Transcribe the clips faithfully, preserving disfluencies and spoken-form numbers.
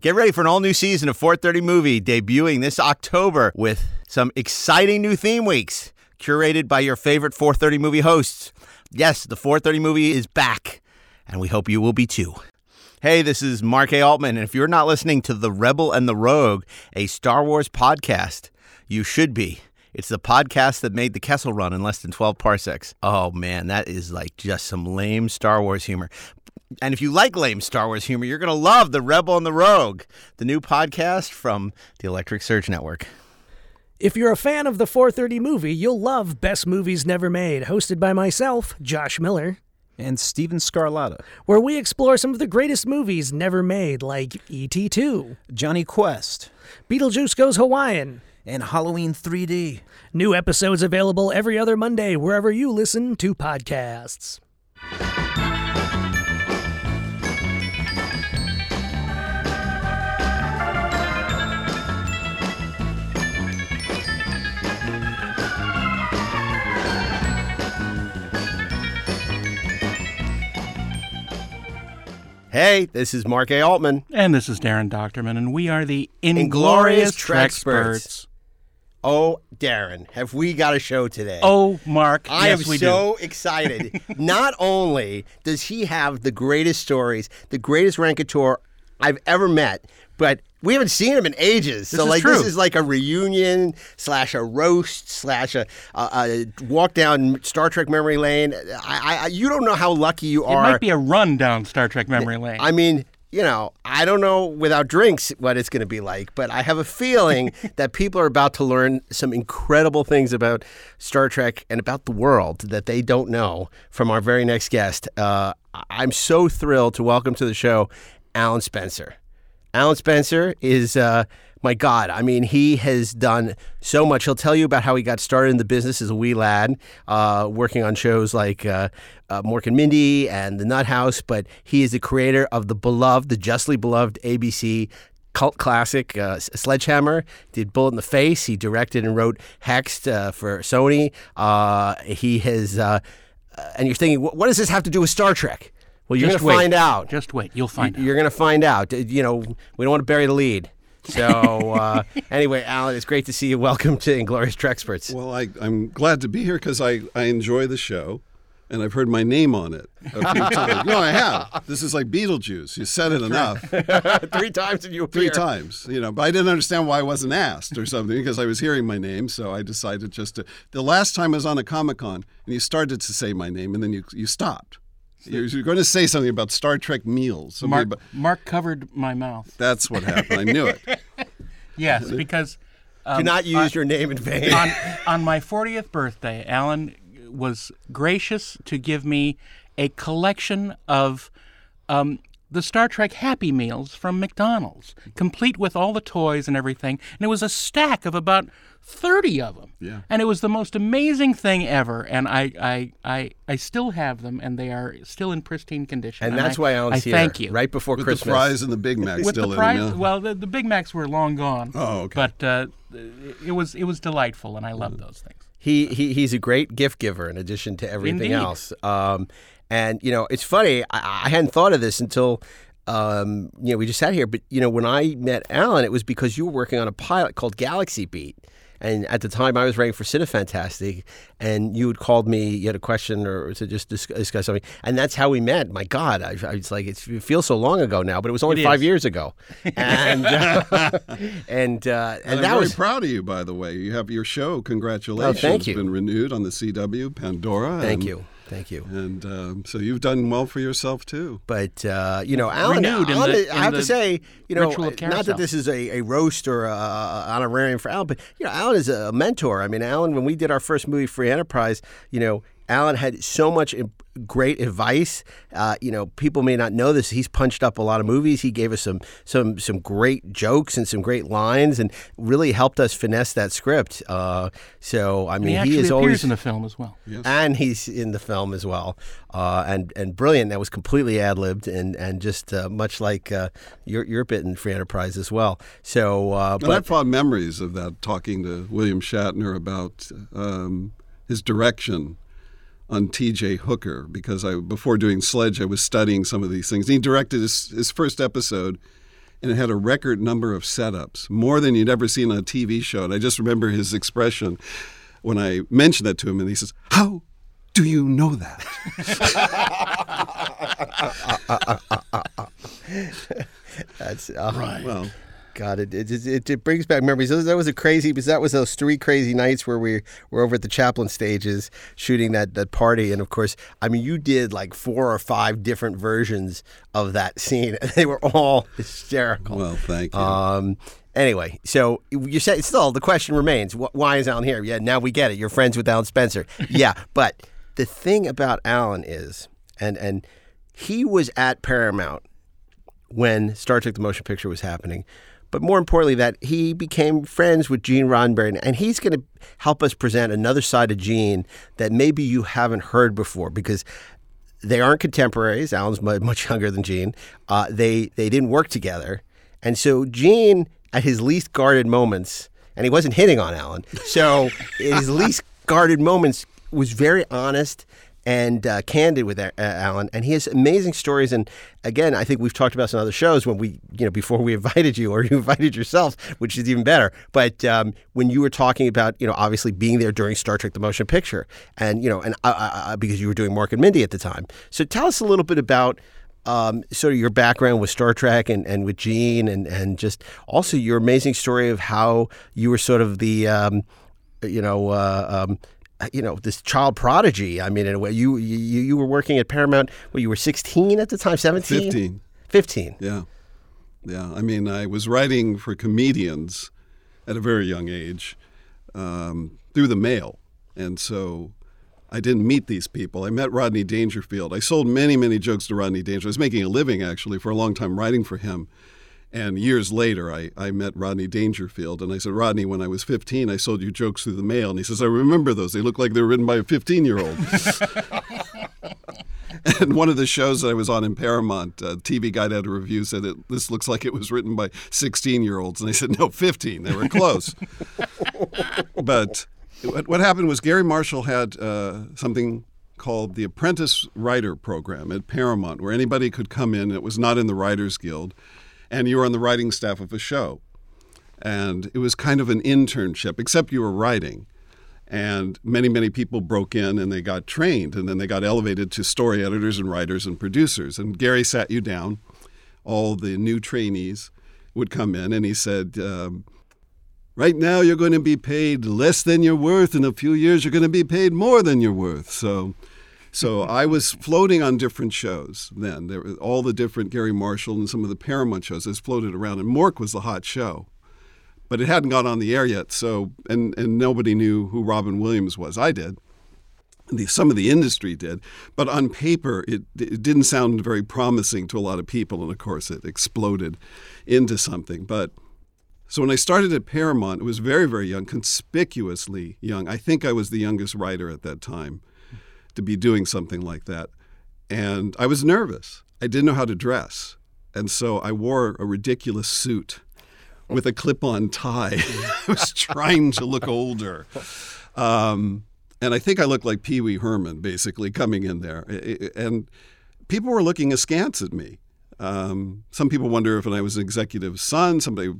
Get ready for an all-new season of four thirty Movie debuting this October with some exciting new theme weeks curated by your favorite four thirty Movie hosts. Yes, the four thirty Movie is back, and we hope you will be too. Hey, this is Mark A. Altman, and if you're not listening to The Rebel and the Rogue, a Star Wars podcast, you should be. It's the podcast that made the Kessel Run in less than twelve parsecs. Oh, man, that is like just some lame Star Wars humor. And if you like lame Star Wars humor, you're going to love The Rebel and the Rogue, the new podcast from the Electric Surge Network. If you're a fan of the four thirty Movie, you'll love Best Movies Never Made, hosted by myself, Josh Miller. And Steven Scarlatta. Where we explore some of the greatest movies never made, like E T two. Johnny Quest. Beetlejuice Goes Hawaiian. And Halloween three D. New episodes available every other Monday, wherever you listen to podcasts. Hey, this is Mark A. Altman. And this is Darren Doctorman, and we are the Inglourious Treksperts. Oh, Darren, have we got a show today? Oh, Mark, I yes, am we so do. excited. Not only does he have the greatest stories, the greatest raconteur I've ever met, but we haven't seen him in ages. This so, like, true. This is like a reunion slash a roast slash a, a, a walk down Star Trek memory lane. I, I, you don't know how lucky you are. It might be a run down Star Trek memory lane. I mean, you know, I don't know without drinks what it's going to be like, but I have a feeling that people are about to learn some incredible things about Star Trek and about the world that they don't know from our very next guest. Uh, I'm so thrilled to welcome to the show Alan Spencer. Alan Spencer is, uh, my God, I mean, he has done so much. He'll tell you about how he got started in the business as a wee lad, uh, working on shows like uh, uh, Mork and Mindy and The Nuthouse, but he is the creator of the beloved, the justly beloved A B C cult classic uh, Sledgehammer, did Bullet in the Face. He directed and wrote Hexed uh, for Sony. Uh, he has, uh, and you're thinking, what does this have to do with Star Trek? Well, you're going to find out. Just wait. You'll find you're out. You're going to find out. You know, we don't want to bury the lead. So uh, anyway, Alan, it's great to see you. Welcome to Inglourious Treksperts. Well, I, I'm glad to be here because I, I enjoy the show, and I've heard my name on it a few times. No, I have. This is like Beetlejuice. You said it enough. Three times and you appear. Three times. You know, but I didn't understand why I wasn't asked or something because I was hearing my name, so I decided just to. The last time I was on a Comic-Con, and you started to say my name, and then you you stopped. You're going to say something about Star Trek meals. Mark, about... Mark covered my mouth. That's what happened. I knew it. Yes, because... Um, do not use on, your name in vain. on, on my fortieth birthday, Alan was gracious to give me a collection of um, the Star Trek Happy Meals from McDonald's, complete with all the toys and everything. And it was a stack of about thirty of them. Yeah. And it was the most amazing thing ever. And I I, I, I still have them, and they are still in pristine condition. And, and that's I, why I was here. I thank you. Right before with Christmas. With the fries and the Big Macs with still the fries, in them. Yeah. Well, the, the Big Macs were long gone. Oh, okay. But uh, it was it was delightful, and I love mm. those things. He, he He's a great gift giver in addition to everything Indeed. else. Um, and, you know, it's funny. I, I hadn't thought of this until... Um, you know, we just sat here, but, you know, when I met Alan, it was because you were working on a pilot called Galaxy Beat. And at the time, I was writing for Cinefantastic, and you had called me, you had a question or to just discuss, discuss something. And that's how we met. My God, I, I was like, it's, it feels so long ago now, but it was only it five is. years ago. And uh, and, uh, and, and I'm that really was... proud of you, by the way. You have your show, congratulations. Oh, thank you. It's been renewed on the C W, Pandora. Thank and... you. Thank you. And um, so you've done well for yourself, too. But, uh, you know, Alan, Renewed Alan, in the, in I have to say, you know, not that this is a, a roast or a, a honorarium for Alan, but, you know, Alan is a mentor. I mean, Alan, when we did our first movie, Free Enterprise, you know, Alan had so much imp- great advice. Uh, you know, people may not know this. He's punched up a lot of movies. He gave us some some some great jokes and some great lines, and really helped us finesse that script. Uh, so I mean, and he, he is always in the film as well, yes. and he's in the film as well, uh, and and brilliant. That was completely ad libbed, and and just uh, much like uh, your your bit in Free Enterprise as well. So, uh, but I have fond memories of that talking to William Shatner about um, his direction on T J. Hooker, because I before doing Sledge, I was studying some of these things. And he directed his, his first episode, and it had a record number of setups, more than you'd ever seen on a T V show. And I just remember his expression when I mentioned that to him, and he says, "How do you know that?" That's uh, right. Well, God, it it, it it brings back memories. That was a crazy, because that was those three crazy nights where we were over at the Chaplin Stages shooting that, that party. And of course, I mean, you did like four or five different versions of that scene. And they were all hysterical. Well, thank you. Um, anyway, so you said, still, the question remains, why is Alan here? Yeah, now we get it. You're friends with Alan Spencer. Yeah, but the thing about Alan is, and and he was at Paramount when Star Trek: The Motion Picture was happening. But more importantly, that he became friends with Gene Roddenberry, and he's going to help us present another side of Gene that maybe you haven't heard before, because they aren't contemporaries. Alan's much younger than Gene. Uh, they they didn't work together. And so Gene, at his least guarded moments, and he wasn't hitting on Alan, so in his least guarded moments was very honest and uh, candid with uh, Alan, and he has amazing stories. And again, I think we've talked about some other shows when we, you know, before we invited you, or you invited yourself, which is even better. But um, when you were talking about, you know, obviously being there during Star Trek: The Motion Picture, and you know, and uh, uh, because you were doing Mork and Mindy at the time, so tell us a little bit about um, sort of your background with Star Trek and, and with Gene, and and just also your amazing story of how you were sort of the, um, you know. Uh, um, you know, this child prodigy. I mean, in a way, you you, you were working at Paramount when you were sixteen at the time, seventeen? fifteen. fifteen. Yeah. Yeah. I mean, I was writing for comedians at a very young age um, through the mail. And so I didn't meet these people. I met Rodney Dangerfield. I sold many, many jokes to Rodney Dangerfield. I was making a living, actually, for a long time writing for him. And years later, I, I met Rodney Dangerfield, and I said, "Rodney, when I was fifteen, I sold you jokes through the mail." And he says, "I remember those. They look like they were written by a fifteen-year-old. And one of the shows that I was on in Paramount, uh, T V Guide had a review, said, it, this looks like it was written by sixteen-year-olds. And I said, no, fifteen. They were close. But what happened was Gary Marshall had uh, something called the Apprentice Writer Program at Paramount, where anybody could come in. It was not in the Writers Guild. And you were on the writing staff of a show. And it was kind of an internship, except you were writing. And many, many people broke in and they got trained. And then they got elevated to story editors and writers and producers. And Gary sat you down. All the new trainees would come in and he said, um, right now you're going to be paid less than you're worth. In a few years, you're going to be paid more than you're worth. So... So I was floating on different shows then. There were all the different Gary Marshall and some of the Paramount shows. I was floated around, and Mork was the hot show. But it hadn't gone on the air yet, so and, and nobody knew who Robin Williams was. I did. The, some of the industry did. But on paper, it, it didn't sound very promising to a lot of people, and of course it exploded into something. But so when I started at Paramount, it was very, very young, conspicuously young. I think I was the youngest writer at that time to be doing something like that. And I was nervous. I didn't know how to dress. And so I wore a ridiculous suit with a clip-on tie. I was trying to look older. Um, and I think I looked like Pee Wee Herman, basically, coming in there. And people were looking askance at me. Um, some people wonder if I was an executive's son. Somebody,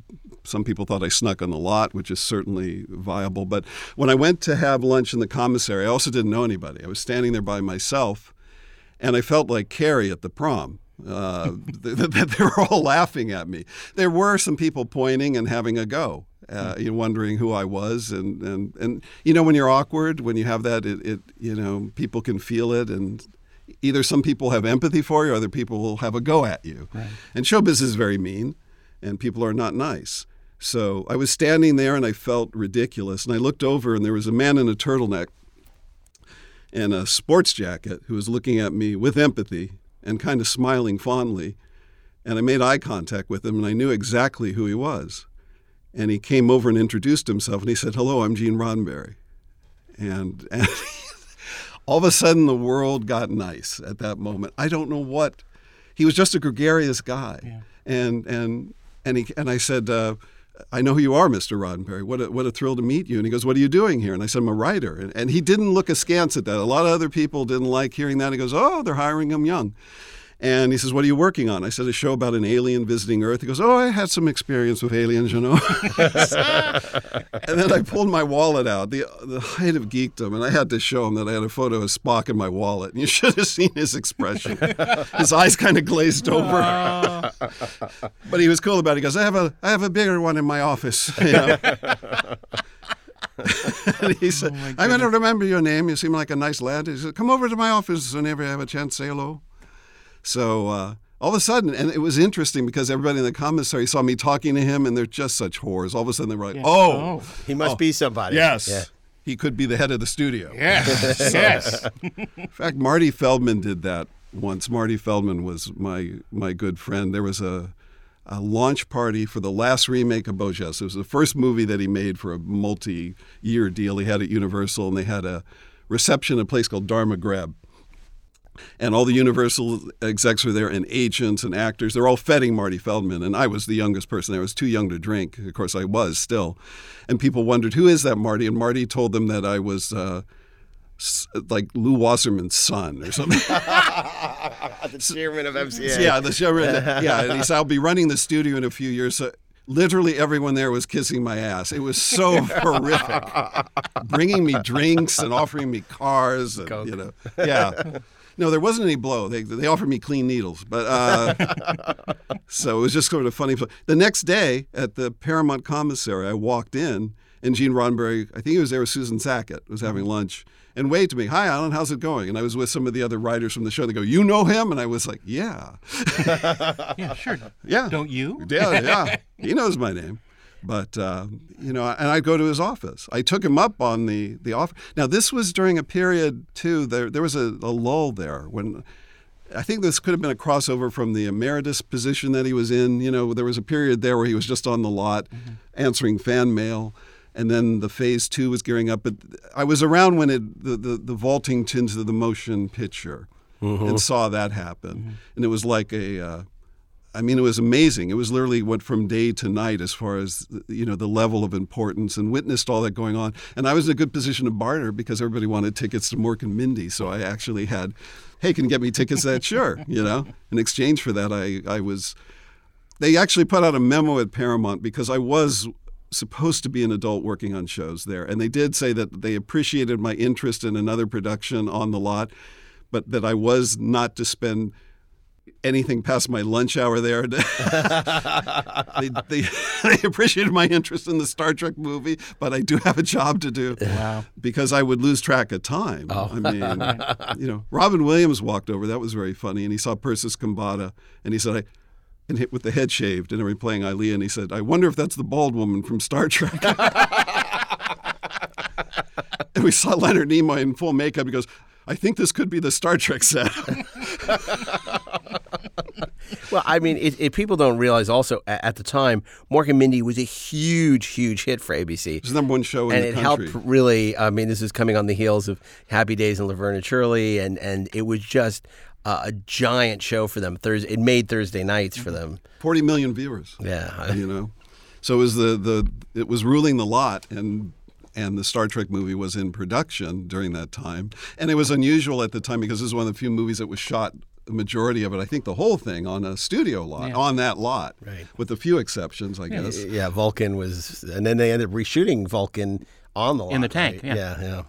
some people thought I snuck on the lot, which is certainly viable. But when I went to have lunch in the commissary, I also didn't know anybody. I was standing there by myself, and I felt like Carrie at the prom. Uh, they, they were all laughing at me. There were some people pointing and having a go, uh, you know, wondering who I was. And, and, and, you know, when you're awkward, when you have that, it, it you know, people can feel it, and either some people have empathy for you, or other people will have a go at you. Right. And showbiz is very mean, and people are not nice. So I was standing there, and I felt ridiculous. And I looked over, and there was a man in a turtleneck and a sports jacket who was looking at me with empathy and kind of smiling fondly. And I made eye contact with him, and I knew exactly who he was. And he came over and introduced himself, and he said, "Hello, I'm Gene Roddenberry." And, and all of a sudden, the world got nice at that moment. I don't know what. He was just a gregarious guy. Yeah. And and and he and I said, uh, "I know who you are, Mister Roddenberry. What a, what a thrill to meet you." And he goes, "What are you doing here?" And I said, "I'm a writer." And, and he didn't look askance at that. A lot of other people didn't like hearing that. He goes, "Oh, they're hiring him young." And he says, what are you working on? I said, a show about an alien visiting Earth. He goes, oh, I had some experience with aliens, you know. And then I pulled my wallet out, the the height of geekdom, and I had to show him that I had a photo of Spock in my wallet. And you should have seen his expression. His eyes kind of glazed over. But he was cool about it. He goes, I have a, I have a bigger one in my office. You know? And he said, oh I don't remember your name. You seem like a nice lad. He said, come over to my office whenever you have a chance. Say hello. So uh, all of a sudden, and it was interesting because everybody in the commissary saw me talking to him, and they're just such whores. All of a sudden, they're like, yeah. oh, oh. He must oh. be somebody. Yes. Yeah. He could be the head of the studio. Yes. So, yes. In fact, Marty Feldman did that once. Marty Feldman was my, my good friend. There was a, a launch party for the last remake of Bojas. It was the first movie that he made for a multi-year deal. He had at Universal, and they had a reception at a place called Dharma Grab. And all the Universal execs were there, and agents and actors. They're all feting Marty Feldman, and I was the youngest person. I was too young to drink. Of course, I was still. And people wondered, who is that Marty? And Marty told them that I was uh, like Lou Wasserman's son or something. The chairman of M C A. Yeah, the chairman. Yeah, and he said, I'll be running the studio in a few years. So literally everyone there was kissing my ass. It was so horrific. Bringing me drinks and offering me cars. And, you know, yeah. No, there wasn't any blow. They they offered me clean needles, but uh, so it was just sort of funny. The next day at the Paramount commissary, I walked in, and Gene Roddenberry, I think he was there with Susan Sackett, was having lunch, and waved to me, hi, Alan, how's it going? And I was with some of the other writers from the show. They go, you know him? And I was like, yeah. Yeah, sure. Yeah. Don't you? Yeah, yeah. He knows my name. But, uh, you know, and I'd go to his office. I took him up on the, the offer. Now, this was during a period, too, there there was a, a lull there. When I think this could have been a crossover from the emeritus position that he was in. You know, there was a period there where he was just on the lot mm-hmm. answering fan mail. And then the phase two was gearing up. But I was around when it, the, the, the vaulting into the motion picture mm-hmm. and saw that happen. Mm-hmm. And it was like a... Uh, I mean, it was amazing. It was literally what from day to night as far as, you know, the level of importance, and witnessed all that going on. And I was in a good position to barter because everybody wanted tickets to Mork and Mindy. So I actually had, hey, can you get me tickets to that? Sure, you know. In exchange for that, I, I was, they actually put out a memo at Paramount because I was supposed to be an adult working on shows there. And they did say that they appreciated my interest in another production on the lot, but that I was not to spend anything past my lunch hour there. they, they, they appreciated my interest in the Star Trek movie, but I do have a job to do. Wow. Because I would lose track of time. Oh. I mean, you know, Robin Williams walked over. That was very funny. And he saw Persis Kambata, and he said, I, and hit with the head shaved, and they were playing Ilea, and he said, I wonder if that's the bald woman from Star Trek. And we saw Leonard Nimoy in full makeup. He goes, I think this could be the Star Trek set. Well, I mean, it, it, people don't realize also at the time, Mork and Mindy was a huge, huge hit for A B C. It was the number one show in and the country. And it helped really, I mean, this is coming on the heels of Happy Days and Laverne and Shirley, and, and it was just uh, a giant show for them. Thursday, it made Thursday nights for them. forty million viewers. Yeah. You know? So it was, the, the, it was ruling the lot, and... And the Star Trek movie was in production during that time. And it was unusual at the time because this is one of the few movies that was shot, the majority of it, I think the whole thing, on a studio lot, yeah. on that lot, right. With a few exceptions, I yeah. guess. Yeah, Vulcan was... And then they ended up reshooting Vulcan on the lot. In the tank, right? yeah. yeah. Yeah,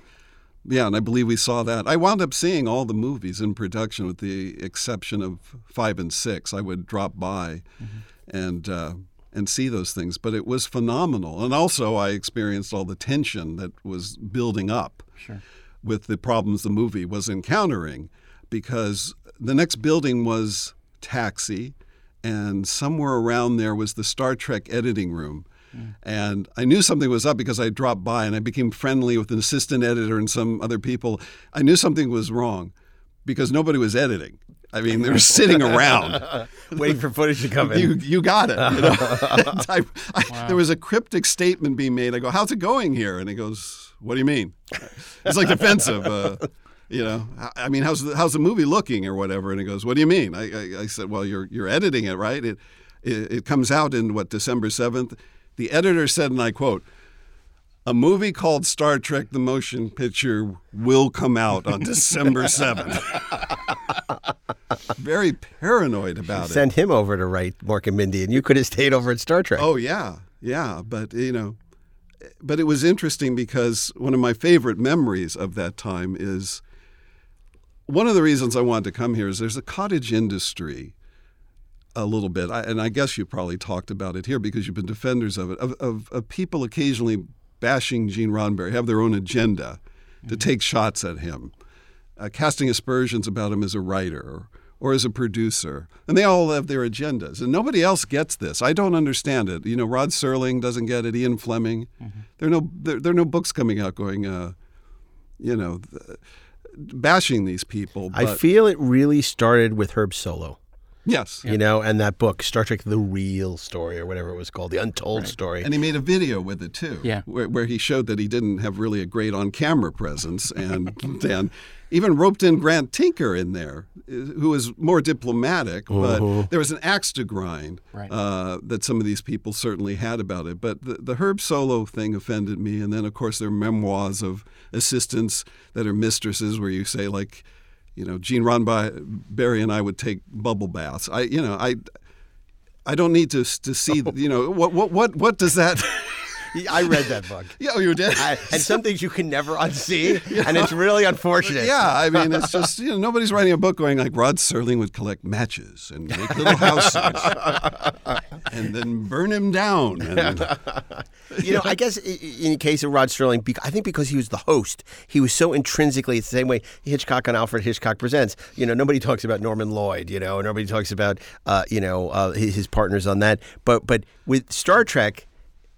yeah. And I believe we saw that. I wound up seeing all the movies in production with the exception of five and six. I would drop by mm-hmm. and... Uh, and see those things, but it was phenomenal. And also I experienced all the tension that was building up sure. with the problems the movie was encountering, because the next building was Taxi, and somewhere around there was the Star Trek editing room. Mm. And I knew something was up because I dropped by, and I became friendly with an assistant editor and some other people. I knew something was wrong because nobody was editing. I mean, they were sitting around. Waiting for footage to come in. You, you got it. You know? I, I, wow. There was a cryptic statement being made. I go, how's it going here? And he goes, what do you mean? It's like defensive. Uh, you know, I mean, how's the, how's the movie looking or whatever? And he goes, what do you mean? I, I, I said, well, you're you're editing it, right? It, it It comes out in, what, December seventh? The editor said, and I quote, a movie called Star Trek: The Motion Picture will come out on December seventh. very paranoid about it. Send him over to write Mork and Mindy, and you could have stayed over at Star Trek. Oh, yeah. Yeah. But, you know, but it was interesting because one of my favorite memories of that time is one of the reasons I wanted to come here is there's a cottage industry a little bit, I, and I guess you probably talked about it here because you've been defenders of it, of, of, of people occasionally bashing Gene Roddenberry, have their own agenda to take shots at him, uh, casting aspersions about him as a writer or, or as a producer. And they all have their agendas. And nobody else gets this. I don't understand it. You know, Rod Serling doesn't get it, Ian Fleming. Mm-hmm. There are no there, there are no books coming out going, uh, you know, th- bashing these people. But I feel it really started with Herb Solow. Yes. You yeah. know, and that book, Star Trek: The Real Story, or whatever it was called, The Untold right. Story. And he made a video with it, too, yeah. where, where he showed that he didn't have really a great on-camera presence. And, and even roped in Grant Tinker in there, who was more diplomatic, but uh-huh. there was an axe to grind right. uh, that some of these people certainly had about it. But the, the Herb Solow thing offended me. And then, of course, there are memoirs of assistants that are mistresses where you say, like, you know, Gene Roddenberry and I would take bubble baths. I, you know, I, I don't need to to see. You know, what what what what does that? I read that book. Yeah, you did. I, and some things you can never unsee, you know? And it's really unfortunate. Yeah, I mean, it's just, you know, nobody's writing a book going like Rod Serling would collect matches and make little houses and then burn him down. And, you know, I guess in the case of Rod Serling, I think because he was the host, he was so intrinsically, it's the same way Hitchcock on Alfred Hitchcock Presents. You know, nobody talks about Norman Lloyd, you know, and nobody talks about, uh, you know, uh, his, his partners on that. But, but with Star Trek,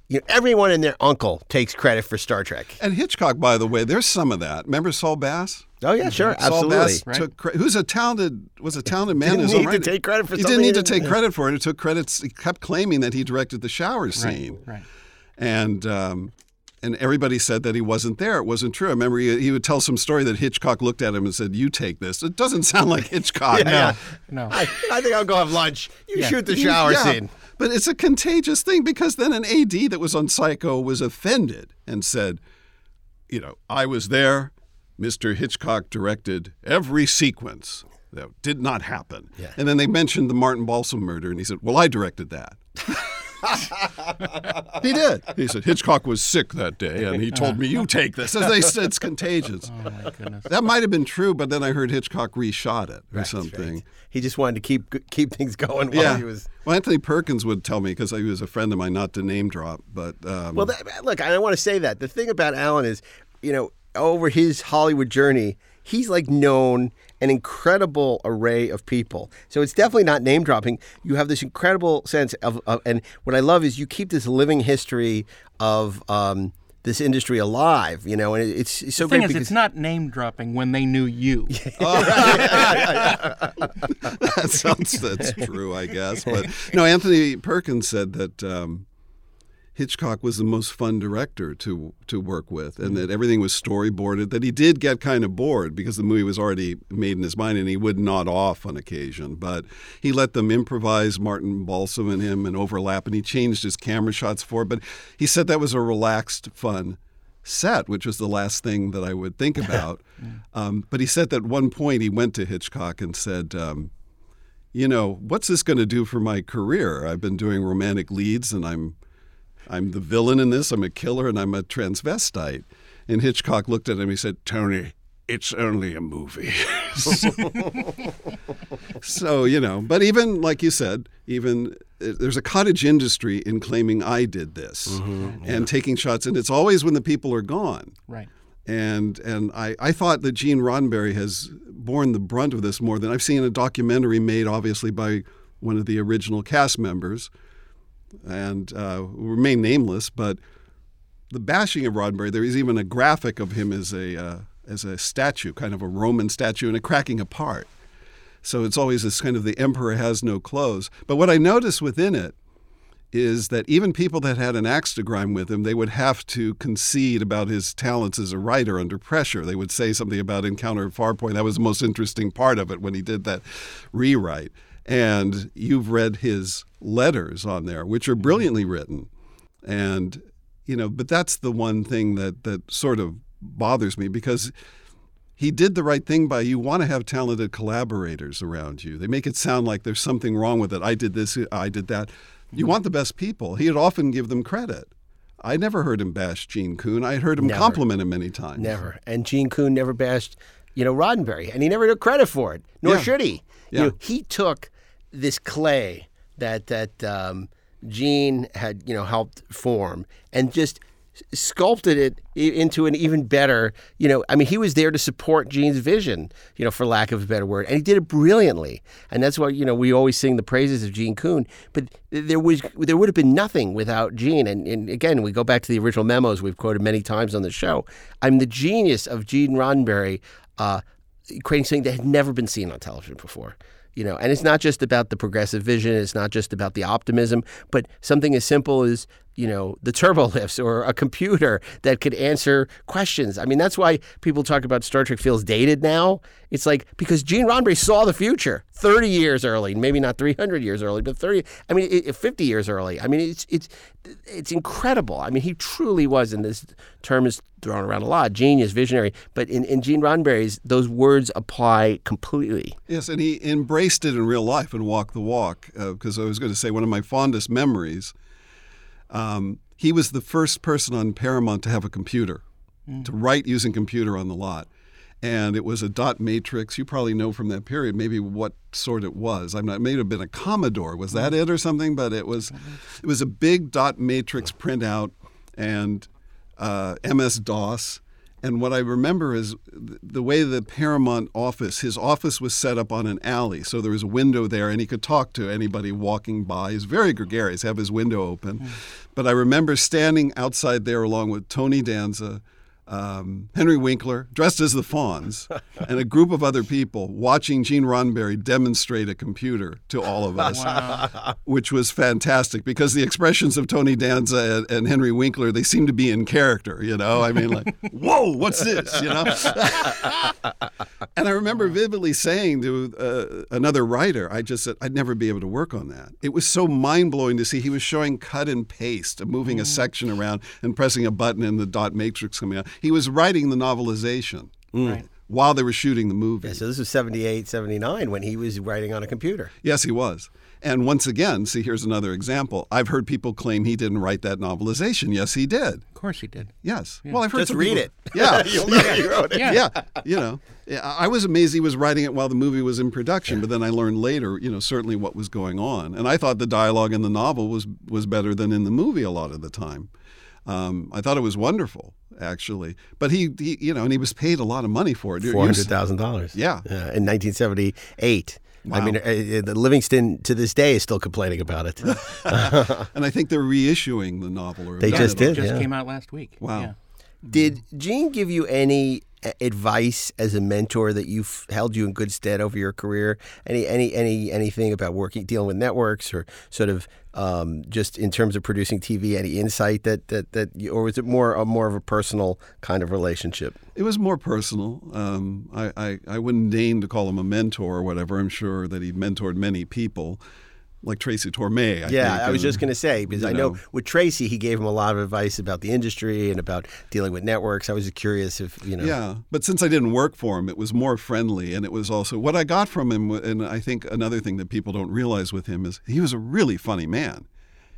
you know, everyone and their uncle takes credit for Star Trek. And Hitchcock, by the way, there's some of that. Remember Saul Bass? Oh yeah, sure, mm-hmm. Saul absolutely. Bass right. took cre- who's a talented was a talented man. Didn't need to take credit for. He didn't need to take credit for it. He took credits. He kept claiming that he directed the shower scene, right? right. And um, and everybody said that he wasn't there. It wasn't true. I remember he, he would tell some story that Hitchcock looked at him and said, "You take this." It doesn't sound like Hitchcock. yeah, no, no. I, I think I'll go have lunch. You yeah. shoot the shower yeah. scene. But it's a contagious thing because then an A D that was on Psycho was offended and said, you know, I was there. Mister Hitchcock directed every sequence that did not happen. Yeah. And then they mentioned the Martin Balsam murder, and he said, well, I directed that. He did. He said, Hitchcock was sick that day, and he told me, you take this. As they said, it's contagious. Oh, my goodness. That might have been true, but then I heard Hitchcock reshot it or right, something. Right. He just wanted to keep keep things going while yeah. he was... Well, Anthony Perkins would tell me, because he was a friend of mine, not to name drop, but... Um... Well, that, look, I want to say that. The thing about Alan is, you know, over his Hollywood journey, he's, like, known an incredible array of people. So it's definitely not name-dropping. You have this incredible sense of, of and what I love is you keep this living history of... Um, this industry alive, you know, and it's, it's so great. The thing great is, because it's not name-dropping when they knew you. oh, that sounds, that's true, I guess. But no, Anthony Perkins said that um, Hitchcock was the most fun director to to work with, and that everything was storyboarded, that he did get kind of bored because the movie was already made in his mind, and he would nod off on occasion. But he let them improvise, Martin Balsam and him, and overlap, and he changed his camera shots for it. But he said that was a relaxed, fun set, which was the last thing that I would think about. yeah. um, but he said that at one point he went to Hitchcock and said... Um, you know, what's this going to do for my career? I've been doing romantic leads, and I'm I'm the villain in this. I'm a killer, and I'm a transvestite. And Hitchcock looked at him. He said, Tony, it's only a movie. So, you know, but even like you said, even there's a cottage industry in claiming I did this mm-hmm. and yeah. taking shots. And it's always when the people are gone. Right. And and I, I thought that Gene Roddenberry has borne the brunt of this more than I've seen a documentary made, obviously, by one of the original cast members and uh, remain nameless, but the bashing of Roddenberry, there is even a graphic of him as a uh, as a statue, kind of a Roman statue, and a cracking apart. So it's always this kind of the emperor has no clothes. But what I noticed within it is that even people that had an axe to grind with him, they would have to concede about his talents as a writer under pressure. They would say something about Encounter at Farpoint. That was the most interesting part of it when he did that rewrite. And you've read his letters on there, which are brilliantly written. And, you know, but that's the one thing that, that sort of bothers me because he did the right thing by you. You want to have talented collaborators around you. They make it sound like there's something wrong with it. I did this, I did that. You want the best people. He'd often give them credit. I never heard him bash Gene Coon. I heard him never. compliment him many times. Never. And Gene Coon never bashed, you know, Roddenberry, and he never took credit for it, nor yeah. should he. Yeah. You know, he took this clay that that um, Gene had, you know, helped form and just sculpted it into an even better, you know, I mean, he was there to support Gene's vision, you know, for lack of a better word, and he did it brilliantly. And that's why, you know, we always sing the praises of Gene Coon, but there was, there would have been nothing without Gene. And, and again, we go back to the original memos we've quoted many times on the show. I'm the genius of Gene Roddenberry uh, creating something that had never been seen on television before. You know, and it's not just about the progressive vision. It's not just about the optimism, but something as simple as, you know, the turbo lifts or a computer that could answer questions. I mean, that's why people talk about Star Trek feels dated now. It's like because Gene Roddenberry saw the future thirty years early, maybe not three hundred years early, but thirty. I mean, it, fifty years early. I mean, it's it's it's incredible. I mean, he truly was, and this term is thrown around a lot, genius, visionary. But in, in Gene Roddenberry's, those words apply completely. Yes, and he embraced it in real life and walked the walk. Because uh, I was going to say one of my fondest memories. Um, he was the first person on Paramount to have a computer, mm. to write using computer on the lot. And it was a dot matrix. You probably know from that period maybe what sort it was. I'm not, it may have been a Commodore. Was that it or something? But it was it was a big dot matrix printout and uh, M S DOS. And what I remember is the way the Paramount office, his office was set up on an alley. So there was a window there, and he could talk to anybody walking by. He's very gregarious, have his window open. Mm. But I remember standing outside there along with Tony Danza, um, Henry Winkler, dressed as the Fonz, and a group of other people watching Gene Roddenberry demonstrate a computer to all of us, wow. which was fantastic because the expressions of Tony Danza and, and Henry Winkler, they seem to be in character, you know? I mean, like, whoa, what's this, you know? And I remember vividly saying to uh, another writer, I just said, I'd never be able to work on that. It was so mind-blowing to see. He was showing cut and paste, moving mm. a section around and pressing a button and the dot matrix coming out. He was writing the novelization mm. right, while they were shooting the movie. Yeah, so this was seventy-eight, seventy-nine when he was writing on a computer. Yes, he was. And once again, see, here's another example. I've heard people claim he didn't write that novelization. Yes, he did. Of course he did. Yes. Yeah. Well, I've heard Just read people, it. Yeah. You'll know yeah. he wrote it. Yeah. yeah. You know, I was amazed he was writing it while the movie was in production, yeah. but then I learned later, you know, certainly what was going on. And I thought the dialogue in the novel was, was better than in the movie a lot of the time. Um, I thought it was wonderful, actually. But he, he, you know, and he was paid a lot of money for it. four hundred thousand dollars. Yeah. yeah. In nineteen seventy-eight. Wow. I mean, uh, Livingston to this day is still complaining about it. And I think they're reissuing the novel. Or they just did. It just yeah. came out last week. Wow. Yeah. Did Gene give you any advice as a mentor that you've held you in good stead over your career? Any, any, any, anything about working, dealing with networks, or sort of um, just in terms of producing T V? Any insight that that that, you, or was it more a more of a personal kind of relationship? It was more personal. Um, I, I I wouldn't deign to call him a mentor or whatever. I'm sure that he mentored many people. Like Tracy Torme, I yeah, think. Yeah, I was and, just going to say, because I know, know with Tracy, he gave him a lot of advice about the industry and about dealing with networks. I was curious if, you know. Yeah, but since I didn't work for him, it was more friendly. And it was also what I got from him. And I think another thing that people don't realize with him is he was a really funny man.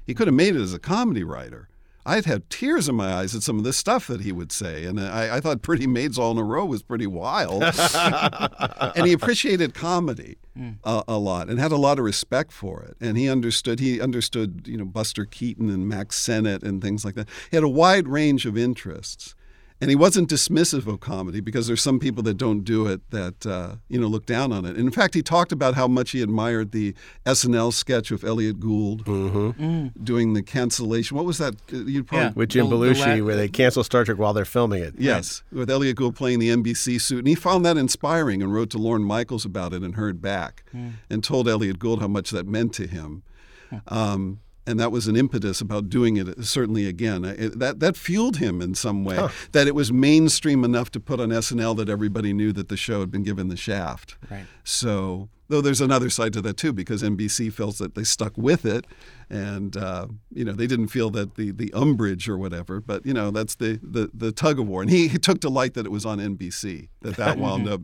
He could have made it as a comedy writer. I'd had tears in my eyes at some of the stuff that he would say. And I, I thought Pretty Maids All in a Row was pretty wild. And he appreciated comedy mm. a, a lot and had a lot of respect for it. And he understood, he understood, you know, Buster Keaton and Max Sennett and things like that. He had a wide range of interests. And he wasn't dismissive of comedy because there's some people that don't do it that, uh, you know, look down on it. And in fact, he talked about how much he admired the S N L sketch with Elliot Gould mm-hmm. mm. doing the cancellation. What was that? You'd probably, yeah. With Jim the, Belushi, the last... where they cancel Star Trek while they're filming it. Yes, right. With Elliot Gould playing the N B C suit. And he found that inspiring and wrote to Lorne Michaels about it and heard back mm. and told Elliot Gould how much that meant to him. Huh. Um And that was an impetus about doing it, certainly again. It, that that fueled him in some way, huh. that it was mainstream enough to put on S N L that everybody knew that the show had been given the shaft. Right. So Though there's another side to that, too, because N B C feels that they stuck with it and, uh, you know, they didn't feel that the the umbrage or whatever. But, you know, that's the, the, the tug of war. And he, he took delight that it was on N B C, that that wound up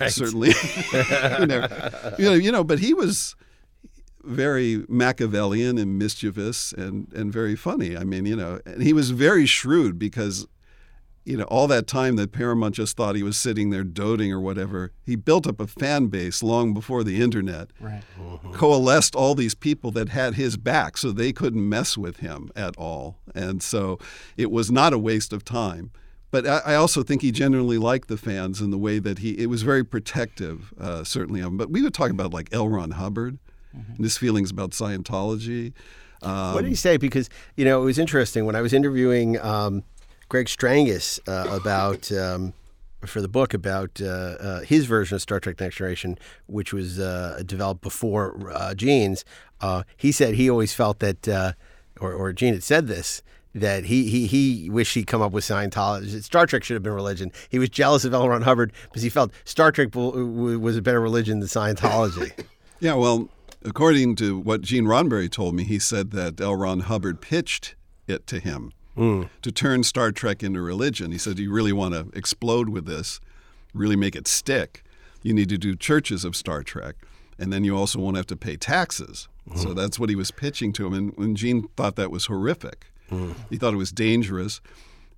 right. certainly. you, know, you, know, you know, but he was very Machiavellian and mischievous and, and very funny. I mean, you know, and he was very shrewd because, you know, all that time that Paramount just thought he was sitting there doting or whatever, he built up a fan base long before the internet, right. mm-hmm. coalesced all these people that had his back so they couldn't mess with him at all. And so it was not a waste of time. But I, I also think he genuinely liked the fans in the way that he, it was very protective, uh, certainly. Um, but we would talk about like L. Ron Hubbard mm-hmm. and his feelings about Scientology. Um, what did he say? Because, you know, it was interesting when I was interviewing um, Greg Strangis uh, about, um, for the book, about uh, uh, his version of Star Trek Next Generation, which was uh, developed before uh, Gene's. Uh, he said he always felt that, uh, or, or Gene had said this, that he he he wished he'd come up with Scientology. Star Trek should have been religion. He was jealous of L. Ron Hubbard because he felt Star Trek w- was a better religion than Scientology. Yeah, well, according to what Gene Roddenberry told me, he said that L. Ron Hubbard pitched it to him. Mm. To turn Star Trek into religion. He said, you really want to explode with this, really make it stick. You need to do churches of Star Trek, and then you also won't have to pay taxes. Mm. So that's what he was pitching to him, and, and Gene thought that was horrific. Mm. He thought it was dangerous.